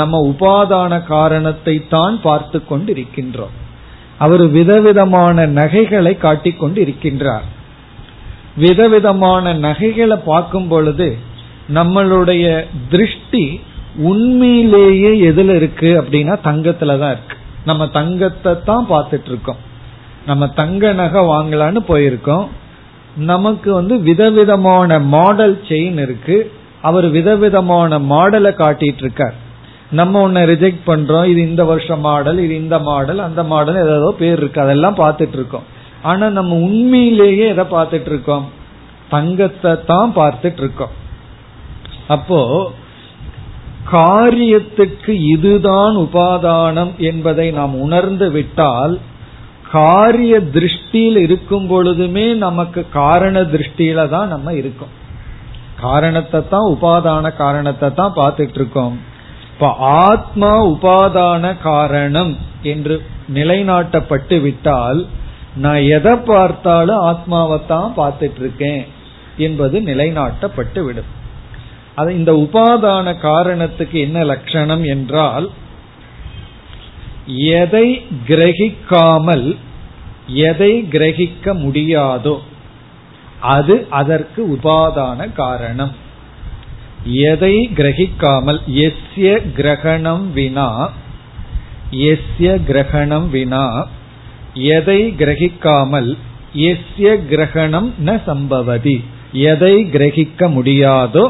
நம்ம உபாதான காரணத்தை தான் பார்த்து கொண்டு இருக்கின்றோம். அவர் விதவிதமான நகைகளை காட்டிக்கொண்டு இருக்கின்றார். விதவிதமான நகைகளை பார்க்கும் பொழுது நம்மளுடைய திருஷ்டி உண்மையிலேயே எதுல இருக்கு அப்படின்னா தங்கத்துலதான் இருக்கு. நம்ம தங்கத்தை தான் பார்த்துட்டு இருக்கோம். நம்ம தங்க நகை வாங்கலான்னு போயிருக்கோம். நமக்கு வந்து விதவிதமான மாடல் செயின் இருக்கு. அவர் விதவிதமான மாடலை காட்டிட்டு இருக்கார். நம்ம ஒன்ன ரிஜெக்ட் பண்றோம். இது இந்த வருஷம் மாடல், இது இந்த மாடல், அந்த மாடல் ஏதோ பேர் இருக்கு, அதெல்லாம் பார்த்துட்டு இருக்கோம். ஆனா நம்ம உண்மையிலேயே எதை பார்த்துட்டு இருக்கோம்? தங்கத்தை தான் பார்த்துட்டு இருக்கோம். அப்போ காரியத்துக்கு இதுதான் உபாதானம் என்பதை நாம் உணர்ந்து விட்டால், காரிய திருஷ்டியில் இருக்கும் பொழுதுமே நமக்கு காரண திருஷ்டியில தான் நம்ம இருக்கோம். காரணத்தை தான், உபாதான காரணத்தை தான் பார்த்துட்டு இருக்கோம். இப்ப ஆத்மா உபாதான காரணம் என்று நிலைநாட்டப்பட்டு விட்டால், நான் எதை பார்த்தாலும் ஆத்மாவைத்தான் பார்த்துட்டு இருக்கேன் என்பது நிலைநாட்டப்பட்டு விடும். அது இந்த உபாதான காரணத்துக்கு என்ன லட்சணம் என்றால், எதை கிரகிக்காமல் எதை கிரகிக்க முடியாதோ அது அதற்கு உபாதான காரணம். எதை கிரகிக்காமல், எஸ்ய கிரகணம் வினா, எஸ்ய கிரகணம் வினா, எதை கிரகிக்காமல் எஸ்ய கிரகணம் ந சம்பவதி, எதை கிரகிக்க முடியாதோ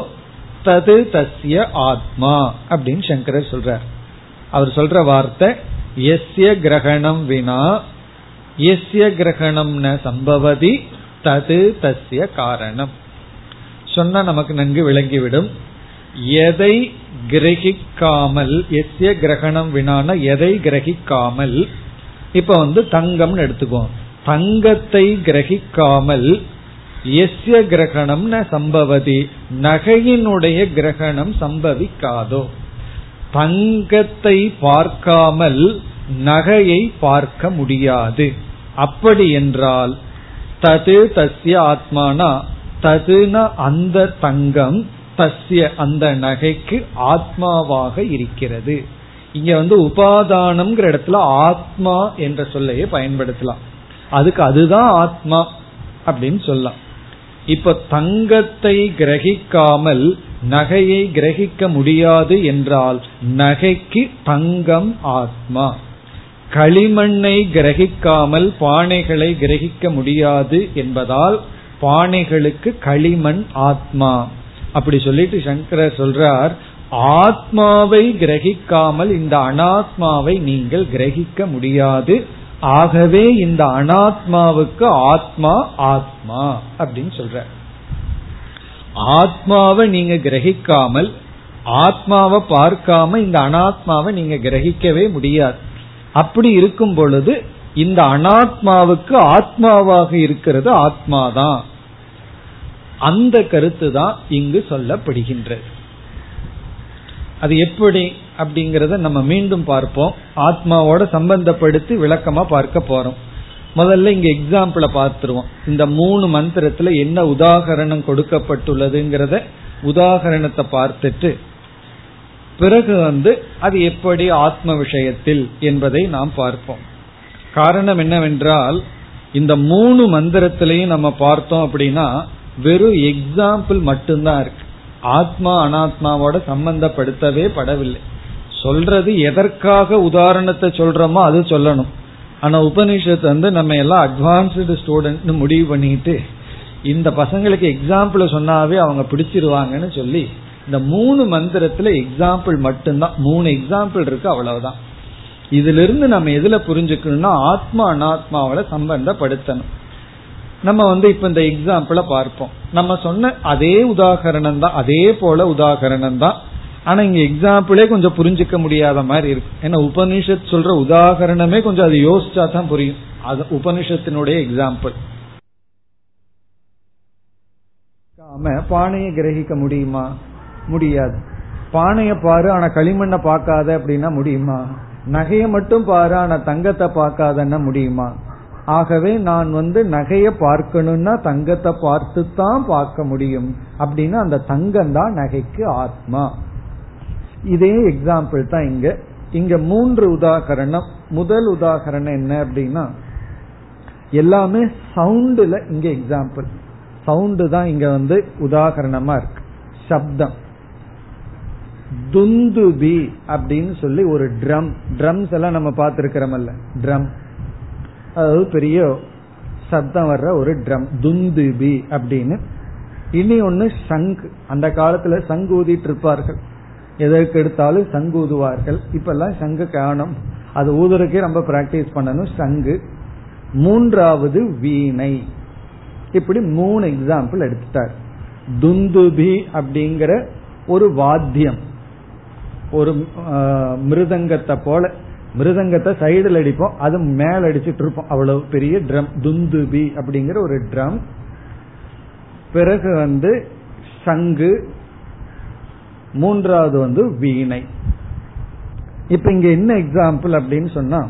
தது தஸ்ய ஆத்மா அப்படின்னு சங்கரர் சொல்றார். அவர் சொல்ற வார்த்தை எஸ்ய கிரகணம் வினா, எஸ்ய கிரகணம் ந சம்பவதி, தது தஸ்ய காரணம். சொன்னா நமக்கு நன்கு விளங்கிவிடும். எதை கிரகிக்காமல், எஸ்ய கிரகணம் வினான எதை கிரகிக்காமல், இப்ப வந்து தங்கம்னு எடுத்துக்குவோம். தங்கத்தை கிரகிக்காமல் எஸ்ய கிரகணம் ந சம்பவதி, நகையினுடைய கிரகணம் சம்பவிக்காதோ. தங்கத்தை பார்க்காமல் நகையை பார்க்க முடியாது. அப்படி என்றால் தது தஸ்ய ஆத்மானா, ததுனா அந்த தங்கம், தஸ்ய அந்த நகைக்கு ஆத்மாவாக இருக்கிறது. இங்க வந்து உபாதானம் இடத்துல ஆத்மா என்ற சொல்லையே பயன்படுத்தலாம். அதுக்கு அதுதான் ஆத்மா அப்படின்னு சொல்லலாம். இப்ப தங்கத்தை கிரகிக்காமல் நகையை கிரகிக்க முடியாது என்றால் நகைக்கு தங்கம் ஆத்மா. களிமண்ணை கிரகிக்காமல் பானைகளை கிரகிக்க முடியாது என்பதால் பானைகளுக்கு களிமண் ஆத்மா. அப்படி சொல்லிட்டு சங்கரர் சொல்றார், ஆத்மாவை கிரகிக்காமல் இந்த அனாத்மாவை நீங்கள் கிரகிக்க முடியாது. ஆகவே இந்த அனாத்மாவுக்கு ஆத்மா ஆத்மா அப்படின்னு சொல்ற. ஆத்மாவை நீங்க கிரகிக்காமல், ஆத்மாவை பார்க்காம இந்த அனாத்மாவை நீங்க கிரகிக்கவே முடியாது. அப்படி இருக்கும் பொழுது இந்த அனாத்மாவுக்கு ஆத்மாவாக இருக்கிறது ஆத்மாதான். அந்த கருத்து தான் இங்கு சொல்லப்படுகின்றது. அது எப்படி அப்படிங்கறத நம்ம மீண்டும் பார்ப்போம். ஆத்மாவோட சம்பந்தப்படுத்தி விளக்கமா பார்க்க போறோம். முதல்ல இங்க எக்ஸாம்பிள பார்த்துருவோம். இந்த 3 மந்திரத்துல என்ன உதாகரணம் கொடுக்கப்பட்டுள்ளதுங்கிறத உதாகரணத்தை பார்த்துட்டு பிறகு வந்து அது எப்படி ஆத்ம விஷயத்தில் என்பதை நாம் பார்ப்போம். காரணம் என்னவென்றால், இந்த 3 மந்திரத்திலையும் நம்ம பார்த்தோம் அப்படின்னா வெறும் எக்ஸாம்பிள் மட்டும்தான் இருக்கு. ஆத்மா அனாத்மாவோட சம்பந்தப்படுத்தவே படவில்லை. சொல்றது எதற்காக உதாரணத்தை சொல்றோமோ அது சொல்லணும். ஆனா உபநிஷத்து வந்து நம்ம எல்லாம் அட்வான்ஸ்டு ஸ்டூடெண்ட் முடிவு பண்ணிட்டு இந்த பசங்களுக்கு எக்ஸாம்பிள் சொன்னாவே அவங்க பிடிச்சிருவாங்கன்னு சொல்லி இந்த 3 மந்திரத்துல எக்ஸாம்பிள் மட்டும்தான், 3 எக்ஸாம்பிள் இருக்கு, அவ்வளவுதான். இதிலிருந்து நம்ம எதுல புரிஞ்சுக்கணும்னா ஆத்மா அனாத்மாவில சம்பந்தப்படுத்தணும். நம்ம இப்ப இந்த எக்ஸாம்பிள பார்ப்போம். நம்ம சொன்ன அதே உதாகரணம் தான், அதே போல உதாகரணம் தான். ஆனா இங்க எக்ஸாம்பிளே கொஞ்சம் புரிஞ்சுக்க முடியாத மாதிரி இருக்கு. ஏன்னா உபனிஷத் சொல்ற உதாகரணமே கொஞ்சம் அது யோசிச்சா தான் புரியும். அது உபனிஷத்தினுடைய எக்ஸாம்பிள். பானையை கிரகிக்க முடியுமா? முடியாது. பானைய பாரு ஆனா களிமண்ணை பார்க்காத அப்படின்னா முடியுமா? நகைய மட்டும் பாரு ஆனா தங்கத்தை பார்க்காதன்னா முடியுமா? ஆகவே நான் நகைய பார்க்கணும்னா தங்கத்தை பார்த்து தான் பார்க்க முடியும். அப்படின்னா அந்த தங்கம் தான் நகைக்கு ஆத்மா. இதே எக்ஸாம்பிள் தான் இங்க. இங்க மூன்று உதாகரணம். முதல் உதாகரணம் என்ன அப்படின்னா, எல்லாமே சவுண்டுல இங்க எக்ஸாம்பிள். சவுண்டு தான் இங்க உதாகரணமா இருக்கு. சப்தம். துந்துபி அப்படின்னு சொல்லி ஒரு ட்ரம். ட்ரம்ஸ் எல்லாம் நம்ம பார்த்திருக்கிறோம்ல, ட்ரம், அதாவது பெரிய சப்தம் வர்ற ஒரு ட்ரம், துந்துபி அப்படின்னு. இனி ஒன்னு சங்கு. அந்த காலத்துல சங்கு ஊதிட்டு இருப்பார்கள், எதற்கு எடுத்தாலும் சங்கு ஊதுவார்கள். இப்ப எல்லாம் சங்கு காணோம், அது ஊதுறதுக்கே ரொம்ப பிராக்டிஸ் பண்ணணும், சங்கு. மூன்றாவது வீணை. இப்படி மூணு எக்ஸாம்பிள் எடுத்துட்டார். துந்துபி அப்படிங்கிற ஒரு வாத்தியம், ஒரு மிருதங்கத்தை போல. மிருதங்கத்தை சைடுல அடிப்போம், அது மேல அடிச்சுட்டு இருப்போம், அவ்வளவு பெரிய ட்ரம், துந்துபி அப்படிங்கிற ஒரு ட்ரம். பிறகு சங்கு, மூன்றாவது வீணை. இப்ப இங்க என்ன எக்ஸாம்பிள் அப்படின்னு சொன்னா,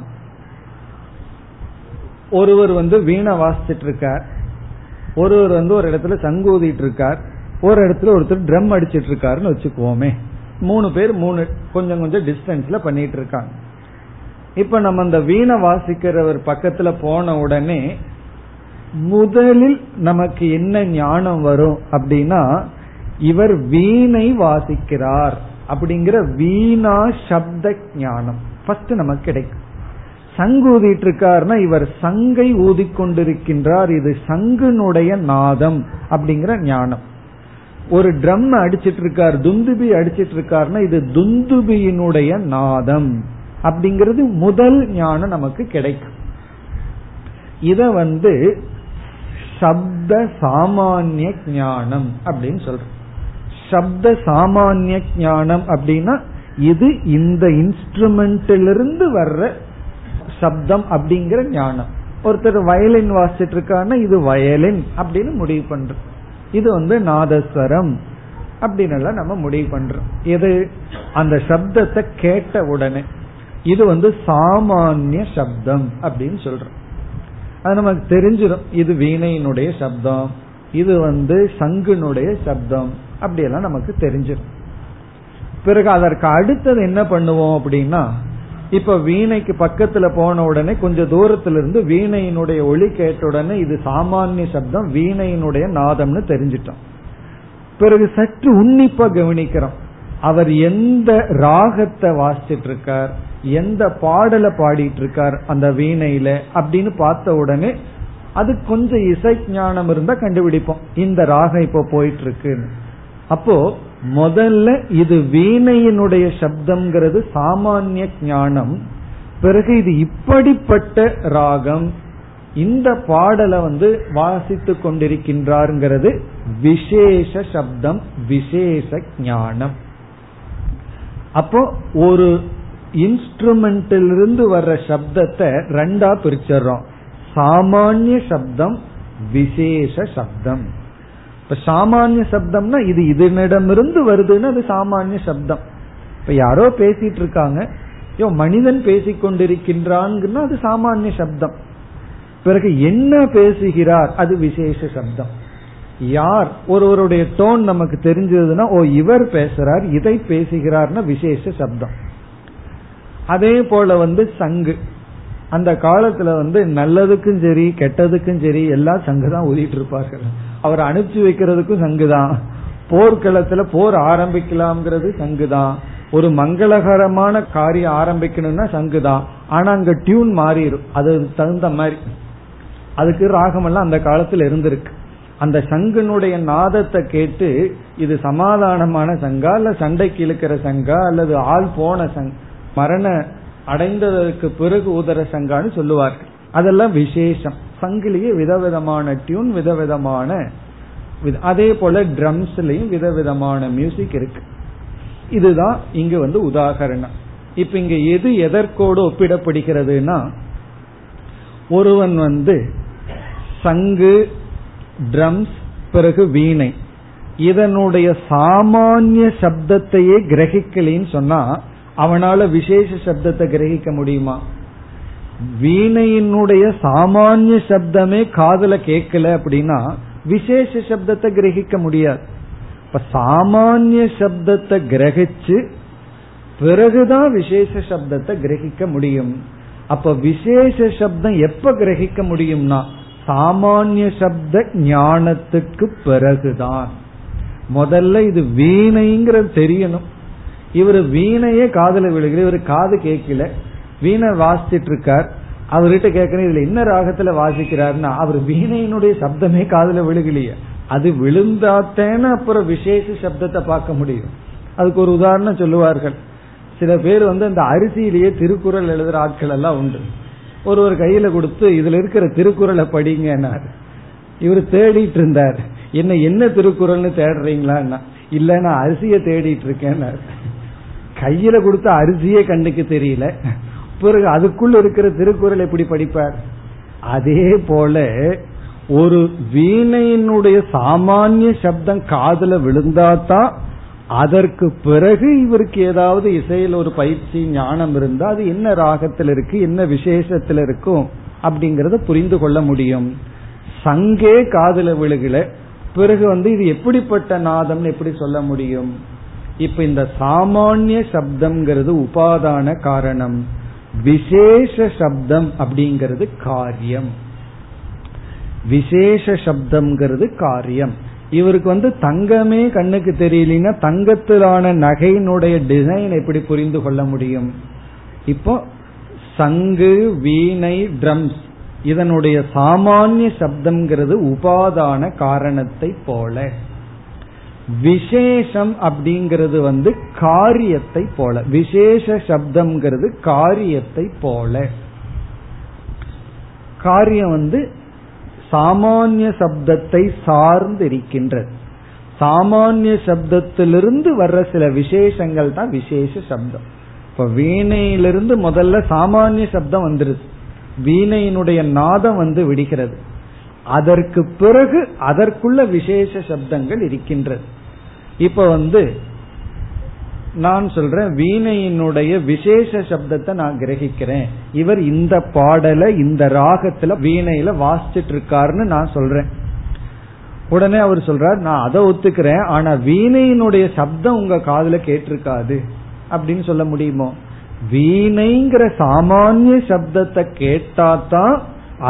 ஒருவர் வீணை வாசிச்சிட்டு இருக்கார், ஒருவர் ஒரு இடத்துல சங்கு ஊதிட்டு இருக்கார், ஒரு இடத்துல ஒருத்தர் ட்ரம் அடிச்சிட்டு இருக்காருன்னு வச்சுக்குவோமே. மூணு பேர் மூணு கொஞ்சம் கொஞ்சம் டிஸ்டன்ஸ்ல பண்ணிட்டு இருக்காங்க. இப்ப நம்ம அந்த வீணை வாசிக்கிறவர் பக்கத்துல போன உடனே முதலில் நமக்கு என்ன ஞானம் வரும் அப்படின்னா, இவர் வீணை வாசிக்கிறார் அப்படிங்கிற வீணா சப்த ஞானம் ஃபர்ஸ்ட் நமக்கு கிடைக்கும். சங்கு ஊதிட்டு இருக்காருன்னா இவர் சங்கை ஊதிக்கொண்டிருக்கின்றார், இது சங்குனுடைய நாதம் அப்படிங்கிற ஞானம். ஒரு ட்ரம் அடிச்சிட்டு இருக்கார், துந்துபி அடிச்சிட்டு இருக்காருன்னா இது துந்துபியினுடைய நாதம் அப்படிங்கிறது முதல் ஞானம் நமக்கு கிடைக்கும். இத சப்த சாமான்ய ஞானம் அப்படின்னு சொல்றோம். சப்த சாமான்ய ஞானம் அப்படின்னா இது இந்த இன்ஸ்ட்ருமெண்ட்டிலிருந்து வர்ற சப்தம் அப்படிங்கிற ஞானம். ஒருத்தர் வயலின் வாசிச்சிட்டு இருக்காருன்னா இது வயலின் அப்படின்னு முடிவு பண்றோம். இது நாதஸ்வரம் அப்படின்னு நம்ம முடிவு பண்றோம். எது? அந்த சப்தத்தை கேட்ட உடனே இது சாமானிய சப்தம் அப்படின்னு சொல்றோம். அது நமக்கு தெரிஞ்சிடும், இது வீணையினுடைய சப்தம், இது சங்குனுடைய சப்தம், அப்படியெல்லாம் நமக்கு தெரிஞ்சிடும். பிறகு அதற்கு அடுத்தது என்ன பண்ணுவோம் அப்படின்னா, இப்ப வீணைக்கு பக்கத்துல போன உடனே கொஞ்ச தூரத்துல இருந்து வீணையினுடைய ஒளி கேட்ட உடனே இது சாமானிய சப்தம், வீணையினுடைய நாதம்னு தெரிஞ்சிட்டோம். பிறகு சற்று உன்னிப்பா கவனிக்கிறோம், அவர் எந்த ராகத்தை வாசிச்சிட்டு இருக்கார், எந்த பாடலை பாடிட்டு இருக்கார் அந்த வீணையில அப்படின்னு பார்த்த உடனே அது கொஞ்சம் இசை ஞானம் இருந்தா கண்டுபிடிப்போம், இந்த ராகம் இப்ப போயிட்டு இருக்குன்னு. அப்போ முதல்ல இது வீணையினுடைய சப்தம்ங்கிறது சாமானிய ஞானம். பிறகு இது இப்படிப்பட்ட ராகம், இந்த பாடலை வாசித்து கொண்டிருக்கின்றார்ங்கிறது விசேஷ சப்தம், விசேஷ ஞானம். அப்போ ஒரு இன்ஸ்ட்ருமெண்டிலிருந்து வர்ற சப்தத்தை ரெண்டா பிரிச்சறோம், சாமானிய சப்தம், விசேஷ சப்தம். இப்ப சாமானிய சப்தம்னா இது இதனிடமிருந்து வருதுன்னு அது சாமானிய சப்தம். இப்ப யாரோ பேசிட்டு இருக்காங்க, மனிதன் பேசிக்கொண்டிருக்கின்றான்னா அது சாமானிய சப்தம். பிறகு என்ன பேசுகிறார், அது விசேஷ சப்தம். யார், ஒருவருடைய டோன் நமக்கு தெரிஞ்சதுன்னா ஓ இவர் பேசுறார், இதை பேசுகிறார்னா விசேஷ சப்தம். அதே போல சங்கு. அந்த காலத்துல நல்லதுக்கும் சரி கெட்டதுக்கும் சரி எல்லாம் சங்கு தான் ஊதிட்டு இருப்பார்கள். அவர் அனுப்பிச்சு வைக்கிறதுக்கும் சங்குதான், போர்க்களத்துல போர் ஆரம்பிக்கலாம்ங்கிறது சங்குதான், ஒரு மங்களகரமான காரியம் ஆரம்பிக்கணும்னா சங்குதான். ஆனா அங்க டியூன் மாறிடும், அது தகுந்த மாதிரி. அதுக்கு ராகமெல்லாம் அந்த காலத்துல இருந்திருக்கு. அந்த சங்குனுடைய நாதத்தை கேட்டு இது சமாதானமான சங்கா, இல்ல சண்டைக்கு இழுக்கிற சங்கா, அல்லது ஆள் போன சங், மரண அடைந்ததற்கு பிறகு ஊதர சங்கான்னு சொல்லுவார்கள். அதெல்லாம் விசேஷம். சங்கிலியே விதவிதமான டியூன், விதவிதமான, அதே போல ட்ரம்ஸ்லயும் விதவிதமான மியூசிக் இருக்கு. இதுதான் இங்கு வந்து உதாகரணம். இப்ப இங்க எது எதற்கோடு ஒப்பிடப்படுகிறதுனா, ஒருவன் வந்து சங்கு, ட்ரம்ஸ், பிறகு வீணை, இதனுடைய சாமானிய சப்தத்தையே கிரகிக்கலின்னு சொன்னா அவனால விசேஷ சப்தத்தை கிரகிக்க முடியுமா? வீணையினுடைய சாமானிய சப்தமே காதுல கேட்கல அப்படின்னா விசேஷ சப்தத்தை கிரகிக்க முடியாது. இப்ப சாமானிய சப்தத்தை கிரகிச்சு பிறகுதான் விசேஷ சப்தத்தை கிரகிக்க முடியும். அப்ப விசேஷ சப்தம் எப்ப கிரகிக்க முடியும்னா சாமானிய சப்த ஞானத்துக்கு பிறகுதான். முதல்ல இது வீணைங்கிறது தெரியணும். இவர் வீணையே காதல விழுகிற, இவர் காது கேட்கல, வீணை வாசிச்சிட்டு இருக்கார், அவர்கிட்ட கேட்கணும் இதுல என்ன ராகத்துல வாசிக்கிறாருன்னா அவர் வீணையினுடைய சப்தமே காதல விழுகலையே, அது விழுந்தாத்தேன்னு அப்புறம் விசேஷ சப்தத்தை பார்க்க முடியும். அதுக்கு ஒரு உதாரணம் சொல்லுவார்கள். சில பேர் வந்து அந்த அரிசியிலேயே திருக்குறள் எழுதுற ஆட்கள் எல்லாம் உண்டு. ஒருவர் கையில கொடுத்து இதுல இருக்கிற திருக்குறளை படிங்கன்னா இவர் தேடிட்டு இருந்தார். என்ன திருக்குறள்னு தேடுறீங்களா? இல்ல நான் அரிசிய தேடிட்டு இருக்கேன். கையில கொடுத்த அரிசியே கண்ணுக்கு தெரியல, பிறகு அதுக்குள்ள இருக்கிற திருக்குறள் எப்படி படிப்பார்? அதே போல ஒரு வீணையினுடைய சாமானிய சப்தம் காதுல விழுந்தாதான் அதற்கு பிறகு இவருக்கு ஏதாவது இசையில் ஒரு பயிற்சி ஞானம் இருந்தா அது என்ன ராகத்தில் இருக்கு, என்ன விசேஷத்துல இருக்கும் அப்படிங்கறத புரிந்து கொள்ள முடியும். சங்கே காதுல விழுகல, பிறகு வந்து இது எப்படிப்பட்ட நாதம்னு எப்படி சொல்ல முடியும்? இப்ப இந்த சாமானிய சப்தம்ங்கிறது உபாதான காரணம், விசேஷ சப்தம் அப்படிங்கிறது காரியம். விசேஷ சப்தம்ங்கிறது காரியம். இவருக்கு வந்து தங்கமே கண்ணுக்கு தெரியலனா தங்கத்திலான நகையினுடைய டிசைன் எப்படி புரிந்து கொள்ள முடியும்? இப்போ சங்கு, வீணை, ட்ரம்ஸ் இதனுடைய சாமானிய சப்தம்ங்கிறது உபாதான காரணத்தை போல, விசேஷம் அப்படிங்கிறது வந்து காரியத்தை போல. விசேஷ சப்தம்ங்கிறது காரியத்தை போல. காரியம் வந்து சாமானிய சப்தத்தை சார்ந்திருக்கின்றது. சாமானிய சப்தத்திலிருந்து வர்ற சில விசேஷங்கள் தான் விசேஷ சப்தம். இப்ப வீணையிலிருந்து முதல்ல சாமானிய சப்தம் வந்துருது, வீணையினுடைய நாதம் வந்து விடுகிறது. அதற்கு பிறகு அதற்குள்ள விசேஷ சப்தங்கள் இருக்கின்றது. இப்ப வந்து நான் சொல்றேன் வீணையினுடைய விசேஷ சப்தத்தை நான் கிரகிக்கிறேன், இவர் இந்த பாடலை இந்த ராகத்துல வீணையில வாசிச்சிட்டு இருக்காருன்னு நான் சொல்றேன். உடனே அவர் சொல்றார் நான் அதை ஒத்துக்கிறேன், ஆனா வீணையினுடைய சப்தம் உங்க காதுல கேட்டிருக்காது அப்படின்னு சொல்ல முடியுமோ? வீணைங்கிற சாமானிய சப்தத்தை கேட்டாதான்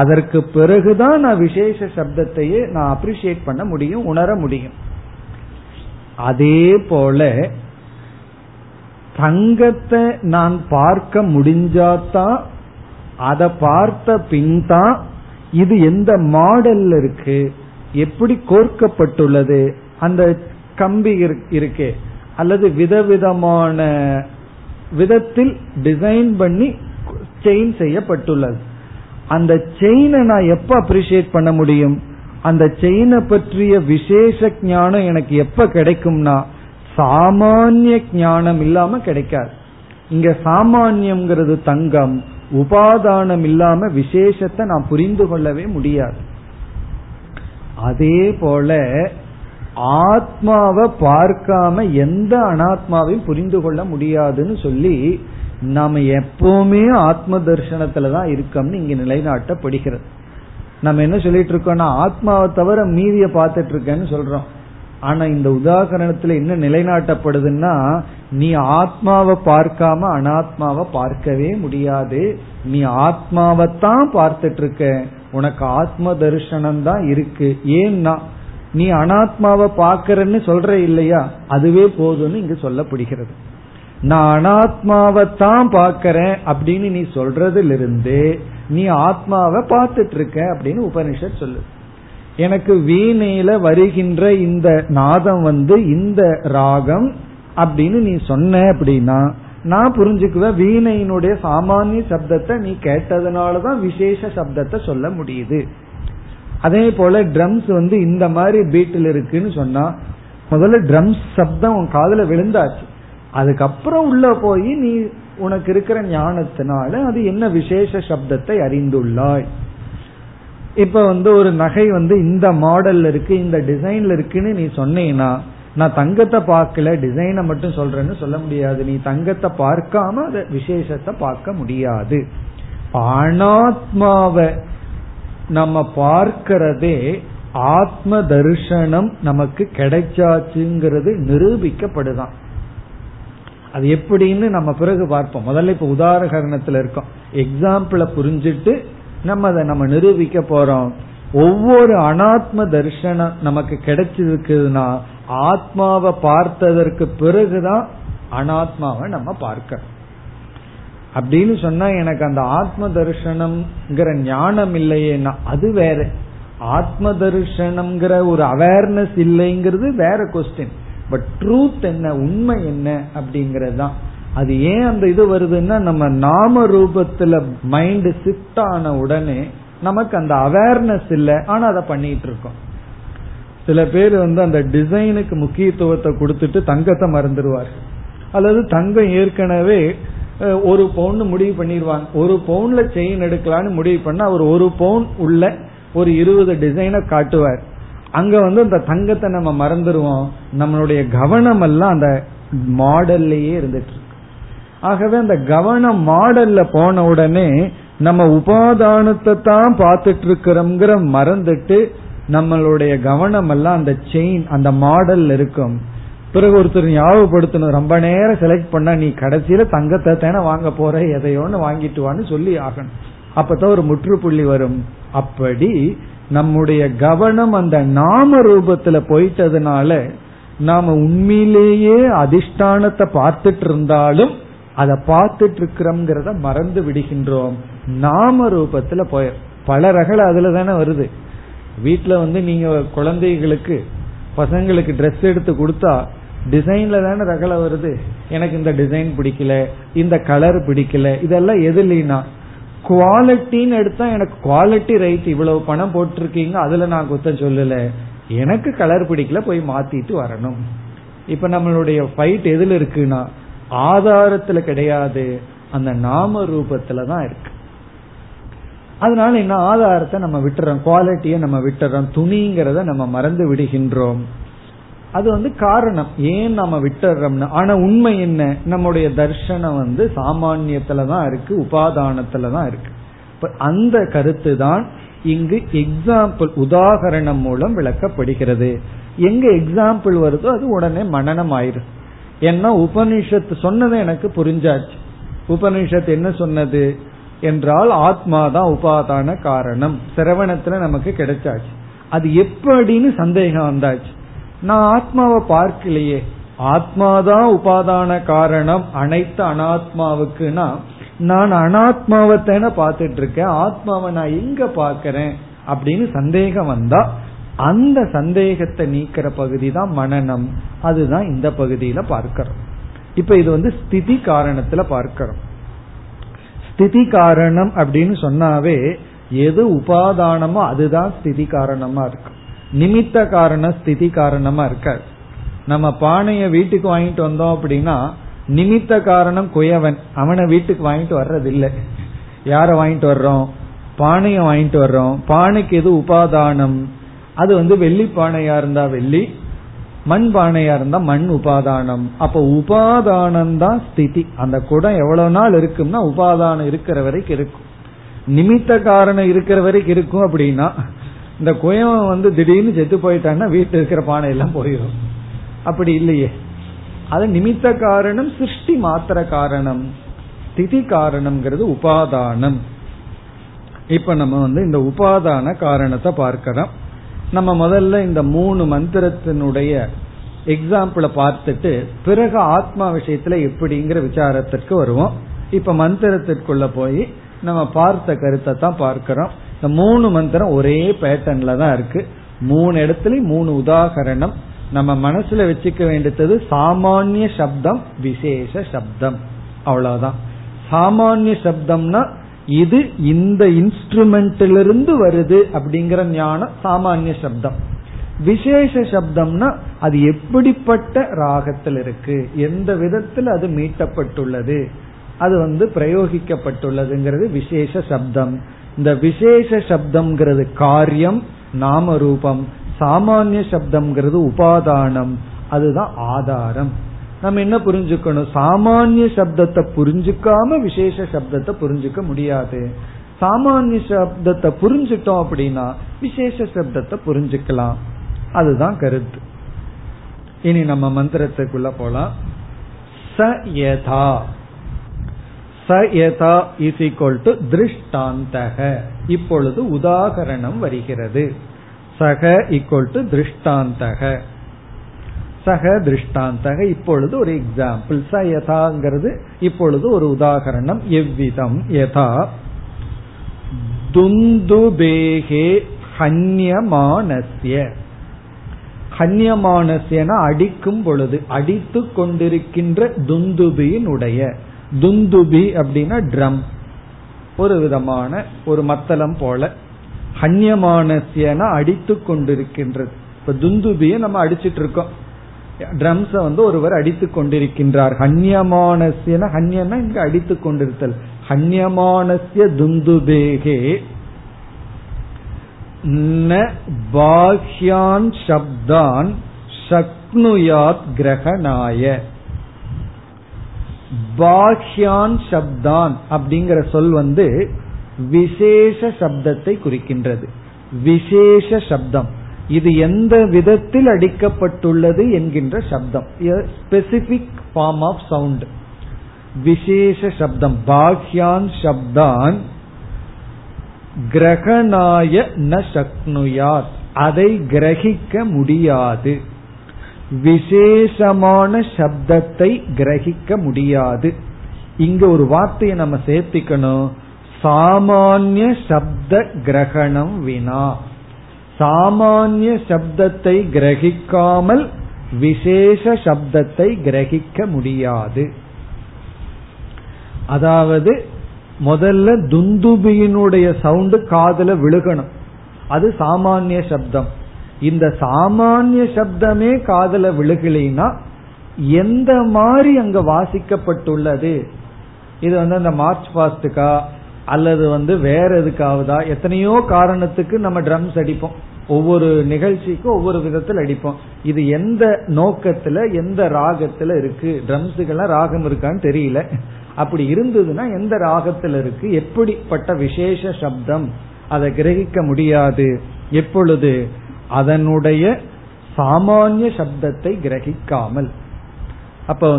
அதற்கு பிறகுதான் நான் விசேஷ சப்தத்தையே நான் அப்ரிஷியேட் பண்ண முடியும், உணர முடியும். அதே போல தங்கத்தை நான் பார்க்க முடிஞ்சாதான், அதை பார்த்த பின் தான் இது எந்த மாடல்ல இருக்கு, எப்படி கோர்க்கப்பட்டுள்ளது, அந்த கம்பி இருக்கே அல்லது விதவிதமான விதத்தில் டிசைன் பண்ணி செயின் செய்யப்பட்டுள்ளது, அந்த செயினை நான் எப்ப அப்ரிஷியேட் பண்ண முடியும்? அந்த செயினை பற்றிய விசேஷ ஞானம் எனக்கு எப்ப கிடைக்கும்னா சாமானிய ஞானம் இல்லாம கிடைக்காது. இங்க சாமானியம்ங்கிறது தங்கம், உபாதானம் இல்லாம விசேஷத்தை நான் புரிந்து கொள்ளவே முடியாது. அதே போல ஆத்மாவை பார்க்காம எந்த அனாத்மாவையும் புரிந்து கொள்ள முடியாதுன்னு சொல்லி நாம எப்பவுமே ஆத்ம தரிசனத்துலதான் இருக்கோம்னு இங்க நிலைநாட்டப்படுகிறது. நம்ம என்ன சொல்லிட்டு இருக்கோம்னா ஆத்மாவை தவிர மீதிய பார்த்துட்டு இருக்கேன்னு சொல்றோம். ஆனா இந்த உதாகரணத்துல என்ன நிலைநாட்டப்படுதுன்னா நீ ஆத்மாவை பார்க்காம அனாத்மாவை பார்க்கவே முடியாது, நீ ஆத்மாவத்தான் பார்த்துட்டு இருக்க, உனக்கு ஆத்ம தரிசனம் தான் இருக்கு. ஏன்னா நீ அனாத்மாவை பார்க்கறன்னு சொல்ற இல்லையா, அதுவே போதும்னு இங்க சொல்லப்படுகிறது. நான் அனாத்மாவத்தான் பார்க்கறேன் அப்படின்னு நீ சொல்றதுல இருந்து நீ ஆத்மாவை பார்த்துட்டு இருக்க அப்படின்னு உபனிஷத் சொல்லு. எனக்கு வீணையில வருகின்ற இந்த நாதம் வந்து இந்த ராகம் அப்படின்னு நீ சொன்ன அப்படின்னா நான் புரிஞ்சுக்குவேன் வீணையினுடைய சாமானிய சப்தத்தை நீ கேட்டதுனாலதான் விசேஷ சப்தத்தை சொல்ல முடியுது. அதே போல ட்ரம்ஸ் வந்து இந்த மாதிரி பீட்டில் இருக்குன்னு சொன்னா முதல்ல ட்ரம்ஸ் சப்தம் உன் காதுல விழுந்தாச்சு, அதுக்கப்புறம் உள்ள போய் நீ உனக்கு இருக்கிற ஞானத்தினால அது என்ன விசேஷ சப்தத்தை அறிந்துள்ளாய். இப்ப வந்து ஒரு நகை வந்து இந்த மாடல்ல இருக்கு, இந்த டிசைன்ல இருக்குன்னு நீ சொன்னீங்கன்னா, நான் தங்கத்தை பார்க்கல டிசைனை மட்டும் சொல்றேன்னு சொல்ல முடியாது. நீ தங்கத்தை பார்க்காம அத விசேஷத்தை பார்க்க முடியாது. அனாத்மாவை நம்ம பார்க்கிறதே ஆத்ம தரிசனம் நமக்கு கிடைச்சாச்சுங்கிறது நிரூபிக்கப்படுதான். அது எப்படின்னு நம்ம பிறகு பார்ப்போம். முதல்ல இப்ப உதாரணத்துல இருக்கோம், எக்ஸாம்பிள புரிஞ்சுட்டு நம்ம அதை நம்ம நிரூபிக்க போறோம். ஒவ்வொரு அனாத்ம தரிசனம் நமக்கு கிடைச்சிருக்குதுன்னா ஆத்மாவை பார்த்ததற்கு பிறகுதான் அனாத்மாவை நம்ம பார்க்கிறோம். அப்படின்னு சொன்னா எனக்கு அந்த ஆத்ம தரிசனம்ங்கிற ஞானம் இல்லையேன்னா அது வேற, ஆத்ம தரிசனம்ங்கிற ஒரு அவேர்னஸ் இல்லைங்கிறது வேற கொஸ்டின். பட் ட்ரூத் என்ன, உண்மை என்ன அப்படிங்கறதுதான். அது ஏன் அந்த இது வருதுன்னா, நம்ம நாம ரூபத்துல மைண்ட் ஷிஃப்ட் ஆன உடனே நமக்கு அந்த அவேர்னஸ் இல்லை, ஆனா அதை பண்ணிட்டு இருக்கோம். சில பேர் வந்து அந்த டிசைனுக்கு முக்கியத்துவத்தை கொடுத்துட்டு தங்கத்தை மறந்துடுவார், அல்லது தங்கம் ஏற்கனவே ஒரு பவுன் முடிவு பண்ணிடுவாங்க, ஒரு பவுன்ல செயின் எடுக்கலான்னு முடிவு பண்ண அவர் ஒரு பவுன் உள்ள ஒரு 20 டிசைனை காட்டுவார். அங்க வந்து அந்த தங்கத்தை நம்ம மறந்துடுவோம், நம்மளுடைய கவனம் எல்லாம் அந்த மாடல்லையே இருந்துட்டு இருக்கு. ஆகவே அந்த கவனம் மாடல்ல போன உடனே நம்ம உபாதானத்தை தான் பார்த்துட்டு இருக்கிறோம்ங்கிற மறந்துட்டு நம்மளுடைய கவனம் எல்லாம் அந்த செயின் அந்த மாடல் இருக்கும். பிறகு ஒருத்தர் ஞாபகப்படுத்தணும், ரொம்ப நேரம் செலக்ட் பண்ண நீ கடைசியில தங்கத்தை தானே வாங்க போற, எதையோன்னு வாங்கிட்டு வான்னு சொல்லி ஆகணும், அப்பதான் ஒரு முற்றுப்புள்ளி வரும். அப்படி நம்முடைய கவனம் அந்த நாம ரூபத்துல போயிட்டதுனால நாம உண்மையிலேயே அதிஷ்டானத்தை பார்த்துட்டு இருந்தாலும் அதை பார்த்துட்டு இருக்கிறோம்ங்கிறத மறந்து விடுகின்றோம், நாம ரூபத்துல போய். பல ரகல அதுல தானே வருது. வீட்டுல வந்து நீங்க குழந்தைகளுக்கு பசங்களுக்கு ட்ரெஸ் எடுத்து கொடுத்தா டிசைன்ல தானே ரகல வருது. எனக்கு இந்த டிசைன் பிடிக்கல, இந்த கலர் பிடிக்கல, இதெல்லாம் எதுலனா குவாலிட்டின்னு எடுத்தா எனக்கு குவாலிட்டி ரைட், இவ்வளவு பணம் போட்டிருக்கீங்க அதுல நான் குத்தம் சொல்லல, எனக்கு கலர் பிடிக்கல போய் மாத்திட்டு வரணும். இப்ப நம்மளுடைய ஃபைட் எதுல இருக்குன்னா ஆதாரத்துல கிடையாது, அந்த நாம ரூபத்துலதான் இருக்கு. அதனால என்ன, ஆதாரத்தை நம்ம விட்டுறோம், குவாலிட்டியை நம்ம விட்டுறோம், துணிங்கிறத நம்ம மறந்து விடுகின்றோம். அது வந்து காரணம் ஏன் நம்ம விட்டுறோம்னா. ஆனா உண்மை என்ன, நம்முடைய தர்சனம் வந்து சாமானியத்துலதான் இருக்கு, உபாதானத்துலதான் இருக்கு. அந்த கருத்து தான் இங்கு எக்ஸாம்பிள் உதாகரணம் மூலம் விளக்கப்படுகிறது. எங்க எக்ஸாம்பிள் வருதோ அது உடனே மனனம் ஆயிரும். ஏன்னா உபனிஷத்து சொன்னது எனக்கு புரிஞ்சாச்சு. உபனிஷத்து என்ன சொன்னது என்றால் ஆத்மாதான் உபாதான காரணம், சிரவணத்துல நமக்கு கிடைச்சாச்சு. அது எப்படின்னு சந்தேகம் வந்தாச்சு, நான் ஆத்மாவை பார்க்கலையே, ஆத்மாதான் உபாதான காரணம் அனைத்து அனாத்மாவுக்குன்னா நான் அனாத்மாவத்தான பார்த்துட்டு இருக்கேன், ஆத்மாவை நான் எங்க பார்க்கிறேன் அப்படின்னு சந்தேகம் வந்தா அந்த சந்தேகத்தை நீக்கிற பகுதி தான் மனனம். அதுதான் இந்த பகுதியில பார்க்கிறோம். இப்ப இது வந்து ஸ்திதி காரணத்துல பார்க்கிறோம். ஸ்திதி காரணம் அப்படின்னு சொன்னாவே எது உபாதானமோ அதுதான் ஸ்திதி காரணமா இருக்கு, நிமித்த காரணம் ஸ்திதி காரணமா இருக்காது. நம்ம பானைய வீட்டுக்கு வாங்கிட்டு வந்தோம் அப்படின்னா நிமித்த காரணம் குயவன், அவனை வீட்டுக்கு வாங்கிட்டு வர்றது இல்லை. யார வாங்கிட்டு வர்றோம், பானைய வாங்கிட்டு வர்றோம். பானைக்கு எது உபாதானம், அது வந்து வெள்ளி பானையா இருந்தா வெள்ளி, மண் பானையா இருந்தா மண் உபாதானம். அப்ப உபாதானம் தான் ஸ்திதி. அந்த குடம் எவ்வளவு நாள் இருக்கும்னா உபாதானம் இருக்கிற வரைக்கும் இருக்கும், நிமித்த காரணம் இருக்கிற வரைக்கும் இருக்கும். அப்படின்னா இந்த குயம் வந்து திடீர்னு செத்து போயிட்டான்னா வீட்டுல இருக்கிற பானை எல்லாம் போயிடும். அப்படி இல்லையே, அது நிமித்த காரணம் சிருஷ்டி மாத்திர காரணம், ஸ்திதி காரணம்ங்கிறது உபாதானம். இப்ப நம்ம வந்து இந்த உபாதான காரணத்தை பார்க்கிறோம். நம்ம முதல்ல இந்த 3 மந்திரத்தினுடைய எக்ஸாம்பிளை பார்த்துட்டு பிறகு ஆத்மா விஷயத்துல எப்படிங்கிற விசாரத்திற்கு வருவோம். இப்ப மந்திரத்திற்குள்ள போய் நம்ம பார்த்த கருத்தை தான் பார்க்கிறோம். இந்த 3 மந்திரம் ஒரே பேட்டர்ன்ல தான் இருக்கு. 3 இடத்துலயும் 3 உதாகரணம். நம்ம மனசுல வச்சுக்க வேண்டியது சாமானிய சப்தம் விசேஷ சப்தம், அவ்வளவுதான். சாமானிய சப்தம்னா இது இந்த இன்ஸ்ட்ருமெண்ட்டிலிருந்து வருது அப்படிங்கிற ஞானம் சாமானிய சப்தம். விசேஷ சப்தம்னா அது எப்படிப்பட்ட ராகத்தில் இருக்கு, எந்த விதத்தில் அது மீட்டப்பட்டுள்ளது, அது பிரயோகிக்கப்பட்டுள்ளதுங்கிறது விசேஷ சப்தம். இந்த விசேஷ சப்தம்ங்கிறது காரியம், நாம ரூபம். சாமானிய சப்தம்ங்கிறது உபாதானம், அதுதான் ஆதாரம். நம்ம என்ன புரிஞ்சுக்கணும், சாமானிய சப்தத்தை புரிஞ்சுக்காம விசேஷ சப்தத்தை புரிஞ்சுக்க முடியாது. சாமானிய சப்தத்தை புரிஞ்சுட்டோம் அப்படின்னா விசேஷ சப்தத்தை புரிஞ்சுக்கலாம். அதுதான் கருத்து. இனி நம்ம மந்திரத்துக்குள்ள போலாம். சயதா சயதா இஸ் ஈக்வல் டு திருஷ்டாந்தக. இப்பொழுது உதாகரணம் வருகிறது. சக ஈக்வல் டு திருஷ்டாந்தக. சக திருஷ்டாந்தக இப்பொழுது ஒரு எக்ஸாம்பிள். சயதாங்கிறது இப்பொழுது ஒரு உதாகரணம். எவ்விதம், யதா துந்துபேகே ஹன்யமானஸ்ய. ஹன்யமானஸ்யனா அடிக்கும் பொழுது, அடித்து கொண்டிருக்கின்ற துந்துபியினுடைய. துந்துபி அப்படின்னா ட்ரம், ஒரு விதமான ஒரு மத்தளம் போல. ஹன்யமானஸ்யனா அடித்து கொண்டிருக்கின்றது. இப்ப துந்துபியை நம்ம அடிச்சிட்டு இருக்கோம், ட்ரம்ஸ ஒருவர் அடித்து கொண்டிருக்கின்றார். ஹன்யமானஸ்யனா, ஹன்யனா இங்க அடித்து கொண்டிருத்தல். ஹன்யமானஸ்ய துந்துபேகே ந பாஹ்யான் சப்தான் சக்னுயாத் கிரகணாய. பாஹ்யான் சப்தான் அப்படிங்கிற சொல் விசேஷ சப்தத்தை குறிக்கின்றது. விசேஷ சப்தம் இது எந்த விதத்தில் அடிக்கப்பட்டுள்ளது என்கின்ற சப்தம், ஸ்பெசிபிக் ஃபார்ம் ஆஃப் சவுண்ட் விசேஷ சப்தம். பாஹ்யான் சப்தான் கிரகணாய ந சக்னுயாத், அதை கிரகிக்க முடியாது. விசேஷமான சப்தத்தை கிரகிக்க முடியாது. இங்க ஒரு வார்த்தையை நம்ம சேர்த்திக்கணும், சாமானிய சப்த கிரகணம் வினா. சாமானிய சப்தத்தை கிரகிக்காமல் விசேஷ சப்தத்தை கிரகிக்க முடியாது. அதாவது முதல்ல துந்துபியினுடைய சவுண்டு காதுல விழுகணும், அது சாமானிய சப்தம். இந்த சாமானிய சப்தமே காதுல விழுகலைன்னா எந்த மாதிரி அங்க வாசிக்கப்பட்டுள்ளது, இது அந்த மார்ச் பாஸ்டுக்கா அல்லது வேற எதுக்காவதா, எத்தனையோ காரணத்துக்கு நம்ம ட்ரம்ஸ் அடிப்போம், ஒவ்வொரு நிகழ்ச்சிக்கும் ஒவ்வொரு விதத்தில் அடிப்போம். இது எந்த நோக்கத்துல எந்த ராகத்துல இருக்கு, ட்ரம்ஸுக்கெல்லாம் ராகம் இருக்கான்னு தெரியல, அப்படி இருந்ததுன்னா எந்த ராகத்துல இருக்கு, எப்படிப்பட்ட விசேஷ சப்தம், அதை கிரகிக்க முடியாது. எப்பொழுது அதனுடைய சாமானிய சப்தத்தை கிரகிக்காமல். அப்ப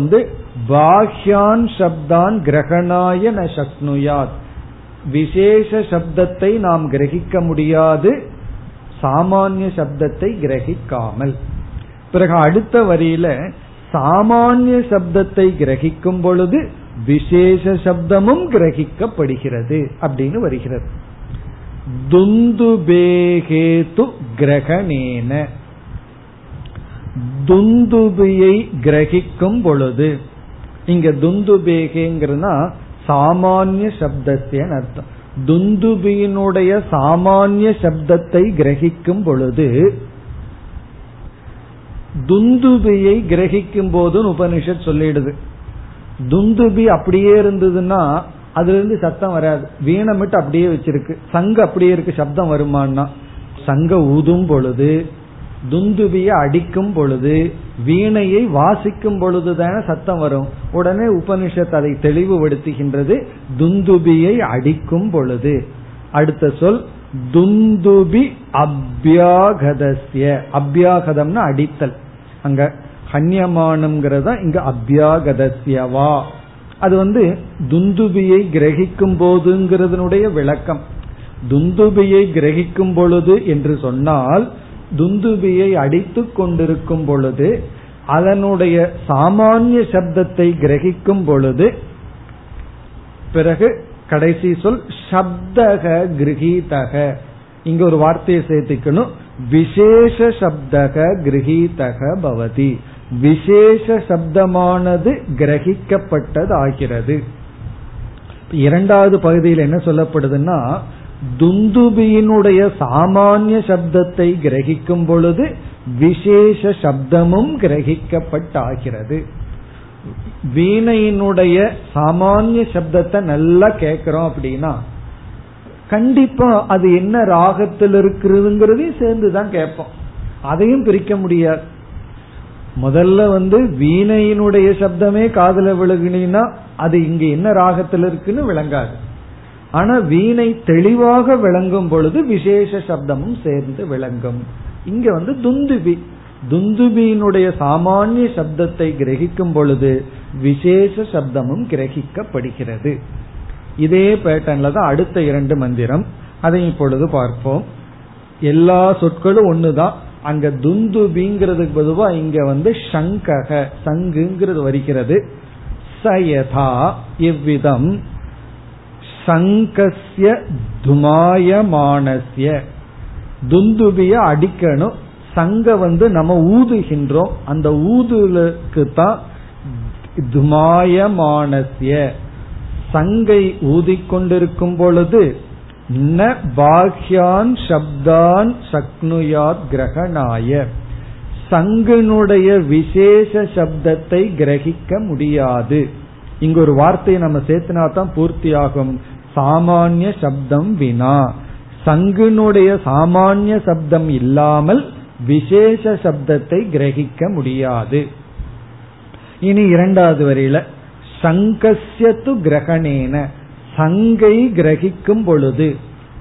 பாஹ்யான் சப்தான் கிரகணாய ந சக்னுயாத், விசேஷ சப்தத்தை நாம் கிரகிக்க முடியாது சாமானிய சப்தத்தை கிரகிக்காமல். பிறகு அடுத்த வரியில சாமானிய சப்தத்தை கிரகிக்கும் பொழுது விசேஷ சப்தமும் கிரகிக்கப்படுகிறது அப்படின்னு வருகிறது. துந்துபேகேது கிரகணேன, துந்துபியை கிரகிக்கும் பொழுது. இங்க துந்துபேகேங்கிறதுனா சாமானிய சப்தத்தின் அர்த்தம். துந்துபியினுடைய சாமானிய சப்தத்தை கிரகிக்கும் பொழுது, துந்துபியை கிரகிக்கும் போதுன்னு உபனிஷத் சொல்லிடுது. துந்துபி அப்படியே இருந்ததுன்னா அதுல இருந்து சத்தம் வராது, வீணமிட்டு அப்படியே வச்சிருக்கு. சங்கு அப்படியே இருக்கு, சப்தம் வருமானா? சங்க ஊதும் பொழுது, துந்துபியை அடிக்கும் பொழுது, வீணையை வாசிக்கும் பொழுதுதான சத்தம் வரும். உடனே உபனிஷத் அதை தெளிவுபடுத்துகின்றது, துந்துபியை அடிக்கும் பொழுது. அடுத்த சொல் துந்துபி அப்யாகதஸ்ய. அப்யாகதம்னா அடித்தல், அங்க ஹன்யமானம்ங்கிறதா, இங்க அப்யாகதஸ்யவா. அது துந்துபியை கிரகிக்கும் போதுங்கிறதனுடைய விளக்கம். துந்துபியை கிரகிக்கும் பொழுது என்று சொன்னால் துந்துபியை அடித்து கொண்டிருக்கும் பொழுது, அதனுடைய சாமானிய சப்தத்தை கிரகிக்கும் பொழுது. பிறகு கடைசி சொல் சப்தக கிரகீதக. இங்க ஒரு வார்த்தையை சேர்த்துக்கணும், விசேஷ சப்தக கிரகீதக பவதி. விசேஷ சப்தமானது கிரகிக்கப்பட்டது ஆகிறது. இரண்டாவது பகுதியில் என்ன சொல்லப்படுதுன்னா, துந்துபியினுடைய சாமானிய சப்தத்தை கிரகிக்கும் பொழுது விசேஷ சப்தமும் கிரகிக்கப்பட்டாகிறது. வீணையினுடைய சாமானிய சப்தத்தை நல்லா கேட்கிறோம் அப்படின்னா கண்டிப்பா அது என்ன ராகத்தில் இருக்கிறதுங்கிறதையும் சேர்ந்துதான் கேட்போம், அதையும் பிரிக்க முடியாது. முதல்ல வீணையினுடைய சப்தமே காதுல விழுகினா அது இங்க என்ன ராகத்தில் இருக்குன்னு விளங்காது. ஆனா வீணை தெளிவாக விளங்கும் பொழுது விசேஷ சப்தமும் சேர்ந்து விளங்கும். இங்க துந்துபி, துந்துபியினுடைய சாமானிய சப்தத்தை கிரகிக்கும் பொழுது விசேஷ சப்தமும் கிரகிக்கப்படுகிறது. இதே பேட்டர்ன்ல தான் அடுத்த இரண்டு மந்திரம், அதை இப்பொழுது பார்ப்போம். எல்லா சொற்களும் ஒண்ணுதான், அங்க துந்துபிங்கிறதுக்கு பொதுவா இங்க சங்கக சங்குங்கிறது வருகிறது. சயதா இவ்விதம், சங்கஸ்ய துமாயமானஸ்ய, துந்துபிய அடிக்கணும், சங்க நம்ம ஊதுகின்றோம், அந்த ஊதுலுக்கு தான் துமாயமானஸ்ய, சங்கை ஊதிக்கொண்டிருக்கும் பொழுது ந பாக்யான் சப்தான் சக்னுயாத் கிரகணாய, சங்கனுடைய விசேஷ சப்தத்தை கிரகிக்க முடியாது. இங்கு ஒரு வார்த்தையை நம்ம சேர்த்துனா தான் பூர்த்தி ஆகும், சாமானிய சப்தம் வினா. சங்கனுடைய சாமானிய சப்தம் இல்லாமல் விசேஷ சப்தத்தை கிரகிக்க முடியாது. இனி இரண்டாவது வரையில சங்கஸ்யத்து கிரகணேன, சங்கை கிரகிக்கும் பொழுது,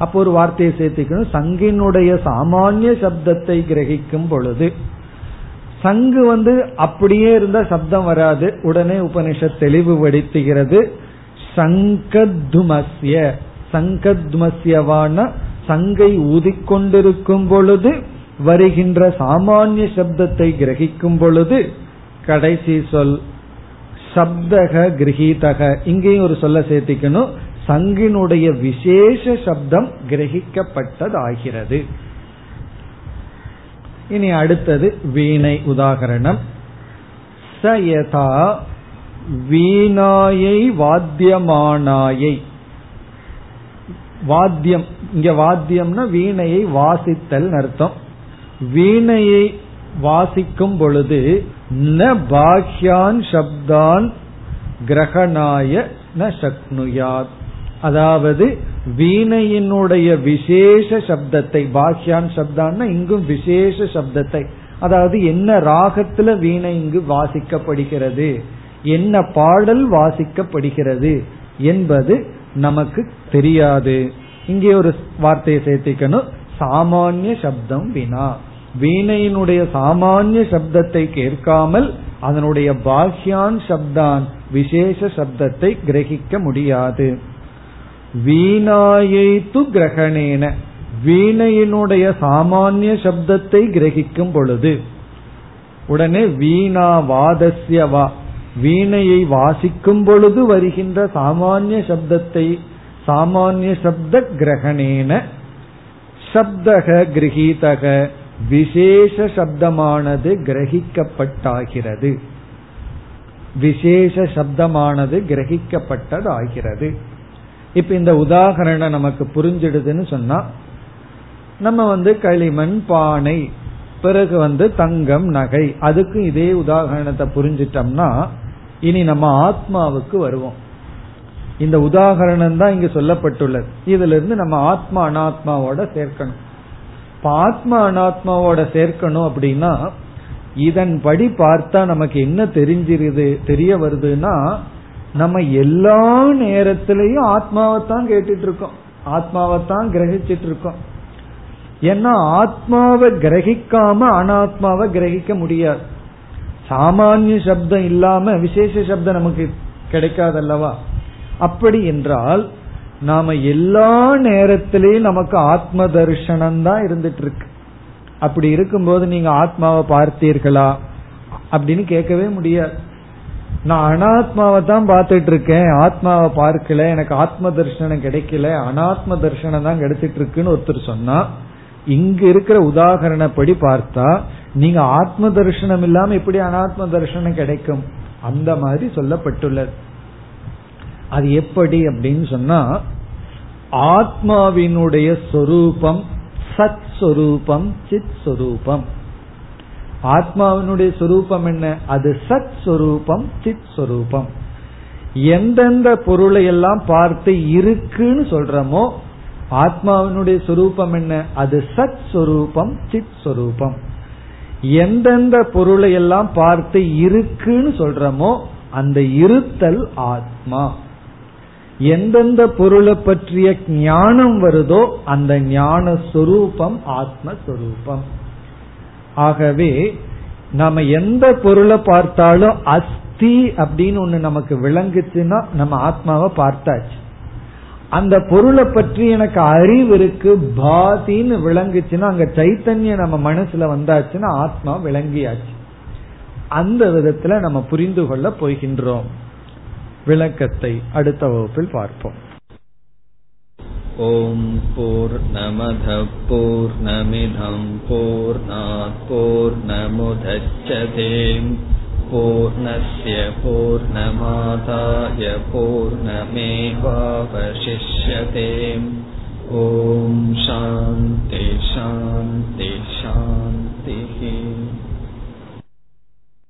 அப்போ ஒரு வார்த்தையை சேர்த்துக்கணும், சங்கினுடைய சாமானிய சப்தத்தை கிரகிக்கும் பொழுது. சங்கு அப்படியே இருந்தா சப்தம் வராது, உடனே உபனிஷத் தெளிவுபடுத்துகிறது சங்கத்மஸ்ய, சங்கத்மஸ்யவான சங்கை ஊதிக்கொண்டிருக்கும் பொழுது வருகின்ற சாமானிய சப்தத்தை கிரகிக்கும் பொழுது. கடைசி சொல் சப்தக கிரகிதக, இங்கேயும் ஒரு சொல்ல சேர்த்திக்கணும், சங்கினுடைய விசேஷ சப்தம் கிரகிக்கப்பட்டதாகிறது. இனி அடுத்தது வீணை உதாகரணம். சயதா வீணாயை வாத்தியமானாயை, வாத்தியம், இங்க வாத்தியம்னா வீணையை வாசித்தல் அர்த்தம். வீணையை வாசிக்கும் பொழுது ந பாக்யான் சப்தான் கிரகணாய ந சக்னுயாத், அதாவது வீணையினுடைய விசேஷ சப்தத்தை, பாக்யான் சப்தான்னா இங்கும் விசேஷ சப்தத்தை, அதாவது என்ன ராகத்துல வீணை இங்கு வாசிக்கப்படுகிறது, என்ன பாடல் வாசிக்கப்படுகிறது என்பது நமக்கு தெரியாது. இங்கே ஒரு வார்த்தையை சேர்த்திக்கணும், சாமானிய சப்தம் வினா, வீணையினுடைய சாமானிய சப்தத்தை கேட்காமல் அதனுடைய பாக்யான் சப்தான் விசேஷ சப்தத்தை கிரகிக்க முடியாது. வீணாயை து கிரகணேன, வீணையினுடைய சாமானிய சப்தத்தை கிரகிக்கும் பொழுது, உடனே வீணா வாதஸ்யவா, வீணையை வாசிக்கும் பொழுது வருகின்ற சாமானிய சப்தத்தை, சாமானிய சப்த கிரகணேன சப்தக கிரகீதக, விசேஷ சப்தமானது கிரகிக்கப்பட்டாகிறது, விசேஷ சப்தமானது கிரகிக்கப்பட்டதாகிறது. இப்ப இந்த உதாகரணம் நமக்கு புரிஞ்சிடுதுன்னு சொன்னா, நம்ம களிமண் பானை, பிறகு தங்கம் நகை, அதுக்கு இதே உதாகரணத்தை புரிஞ்சிட்டோம்னா இனி நம்ம ஆத்மாவுக்கு வருவோம். இந்த உதாகரணம் தான் இங்க சொல்லப்பட்டுள்ளது, இதுல இருந்து நம்ம ஆத்மா அனாத்மாவோட சேர்க்கணும். ஆத்மா அனாத்மாவோட சேர்க்கணும் அப்படின்னா இதன்படி பார்த்தா நமக்கு என்ன தெரிய வருதுன்னா, நம்ம எல்லா நேரத்திலையும் ஆத்மாவைத்தான் கேட்டுட்டு இருக்கோம், ஆத்மாவைத்தான் கிரகிச்சிட்டு இருக்கோம். ஏன்னா ஆத்மாவை கிரகிக்காம அனாத்மாவை கிரகிக்க முடியாது. சாமானிய சப்தம் இல்லாம விசேஷ சப்தம் நமக்கு கிடைக்காதல்லவா? அப்படி என்றால் நாம எல்லா நேரத்திலயும் நமக்கு ஆத்ம தரிசனம் தான் இருந்துட்டு இருக்கு. அப்படி இருக்கும்போது நீங்க ஆத்மாவை பார்த்தீர்களா அப்படின்னு கேட்கவே முடியாது. நான் அனாத்மாவை தான் பார்த்துட்டு இருக்கேன், ஆத்மாவை பார்க்கல, எனக்கு ஆத்ம தரிசனம் கிடைக்கல, அனாத்ம தரிசனம் தான் கிடைச்சிட்டு இருக்குன்னு ஒருத்தர் சொன்னா இங்க இருக்கிற உதாகரணப்படி பார்த்தா நீங்க ஆத்ம தரிசனம் இல்லாம எப்படி அனாத்ம தரிசனம் கிடைக்கும், அந்த மாதிரி சொல்லப்பட்டுள்ளது. அது எப்படி அப்படின்னு சொன்னா, ஆத்மாவினுடைய சொரூபம் சத் சொரூபம் சித் சொரூபம். ஆத்மாவினுடைய சொரூபம் என்ன? அது சத் சொரூபம் சித் சொரூபம். எந்தெந்த பொருளை எல்லாம் பார்த்து இருக்குன்னு சொல்றமோ ஆத்மாவினுடைய சொரூபம் என்ன? அது சத் சொரூபம் சித் சொரூபம். எந்தெந்த பொருளை எல்லாம் பார்த்து இருக்குன்னு சொல்றமோ அந்த இருத்தல் ஆத்மா. எந்தெந்த பொருளை பற்றிய ஞானம் வருதோ அந்த ஞான சொரூபம் ஆத்மஸ்வரூபம். ஆகவே நாம எந்த பொருளை பார்த்தாலும் அஸ்தி அப்படின்னு ஒண்ணு நமக்கு விளங்குச்சுன்னா நம்ம ஆத்மாவை பார்த்தாச்சு. அந்த பொருளை பற்றி எனக்கு அறிவு இருக்கு பாதின்னு விளங்குச்சுன்னா அங்க சைத்தன்யம் நம்ம மனசுல வந்தாச்சுன்னா ஆத்மா விளங்கியாச்சு. அந்த விதத்துல நம்ம புரிந்து கொள்ள போகின்றோம். விளக்கத்தை அடுத்த வகுப்பில் பார்ப்போம். ஓம் பூர்ணமதః பூர்ணமிதம் பூர்ணாத் பூர்ணமுதச்யதே பூர்ணஸ்ய பூர்ணமாதாய பூர்ணமேவாவசிஷ்யதே. ஓம் சாந்தி சாந்தி.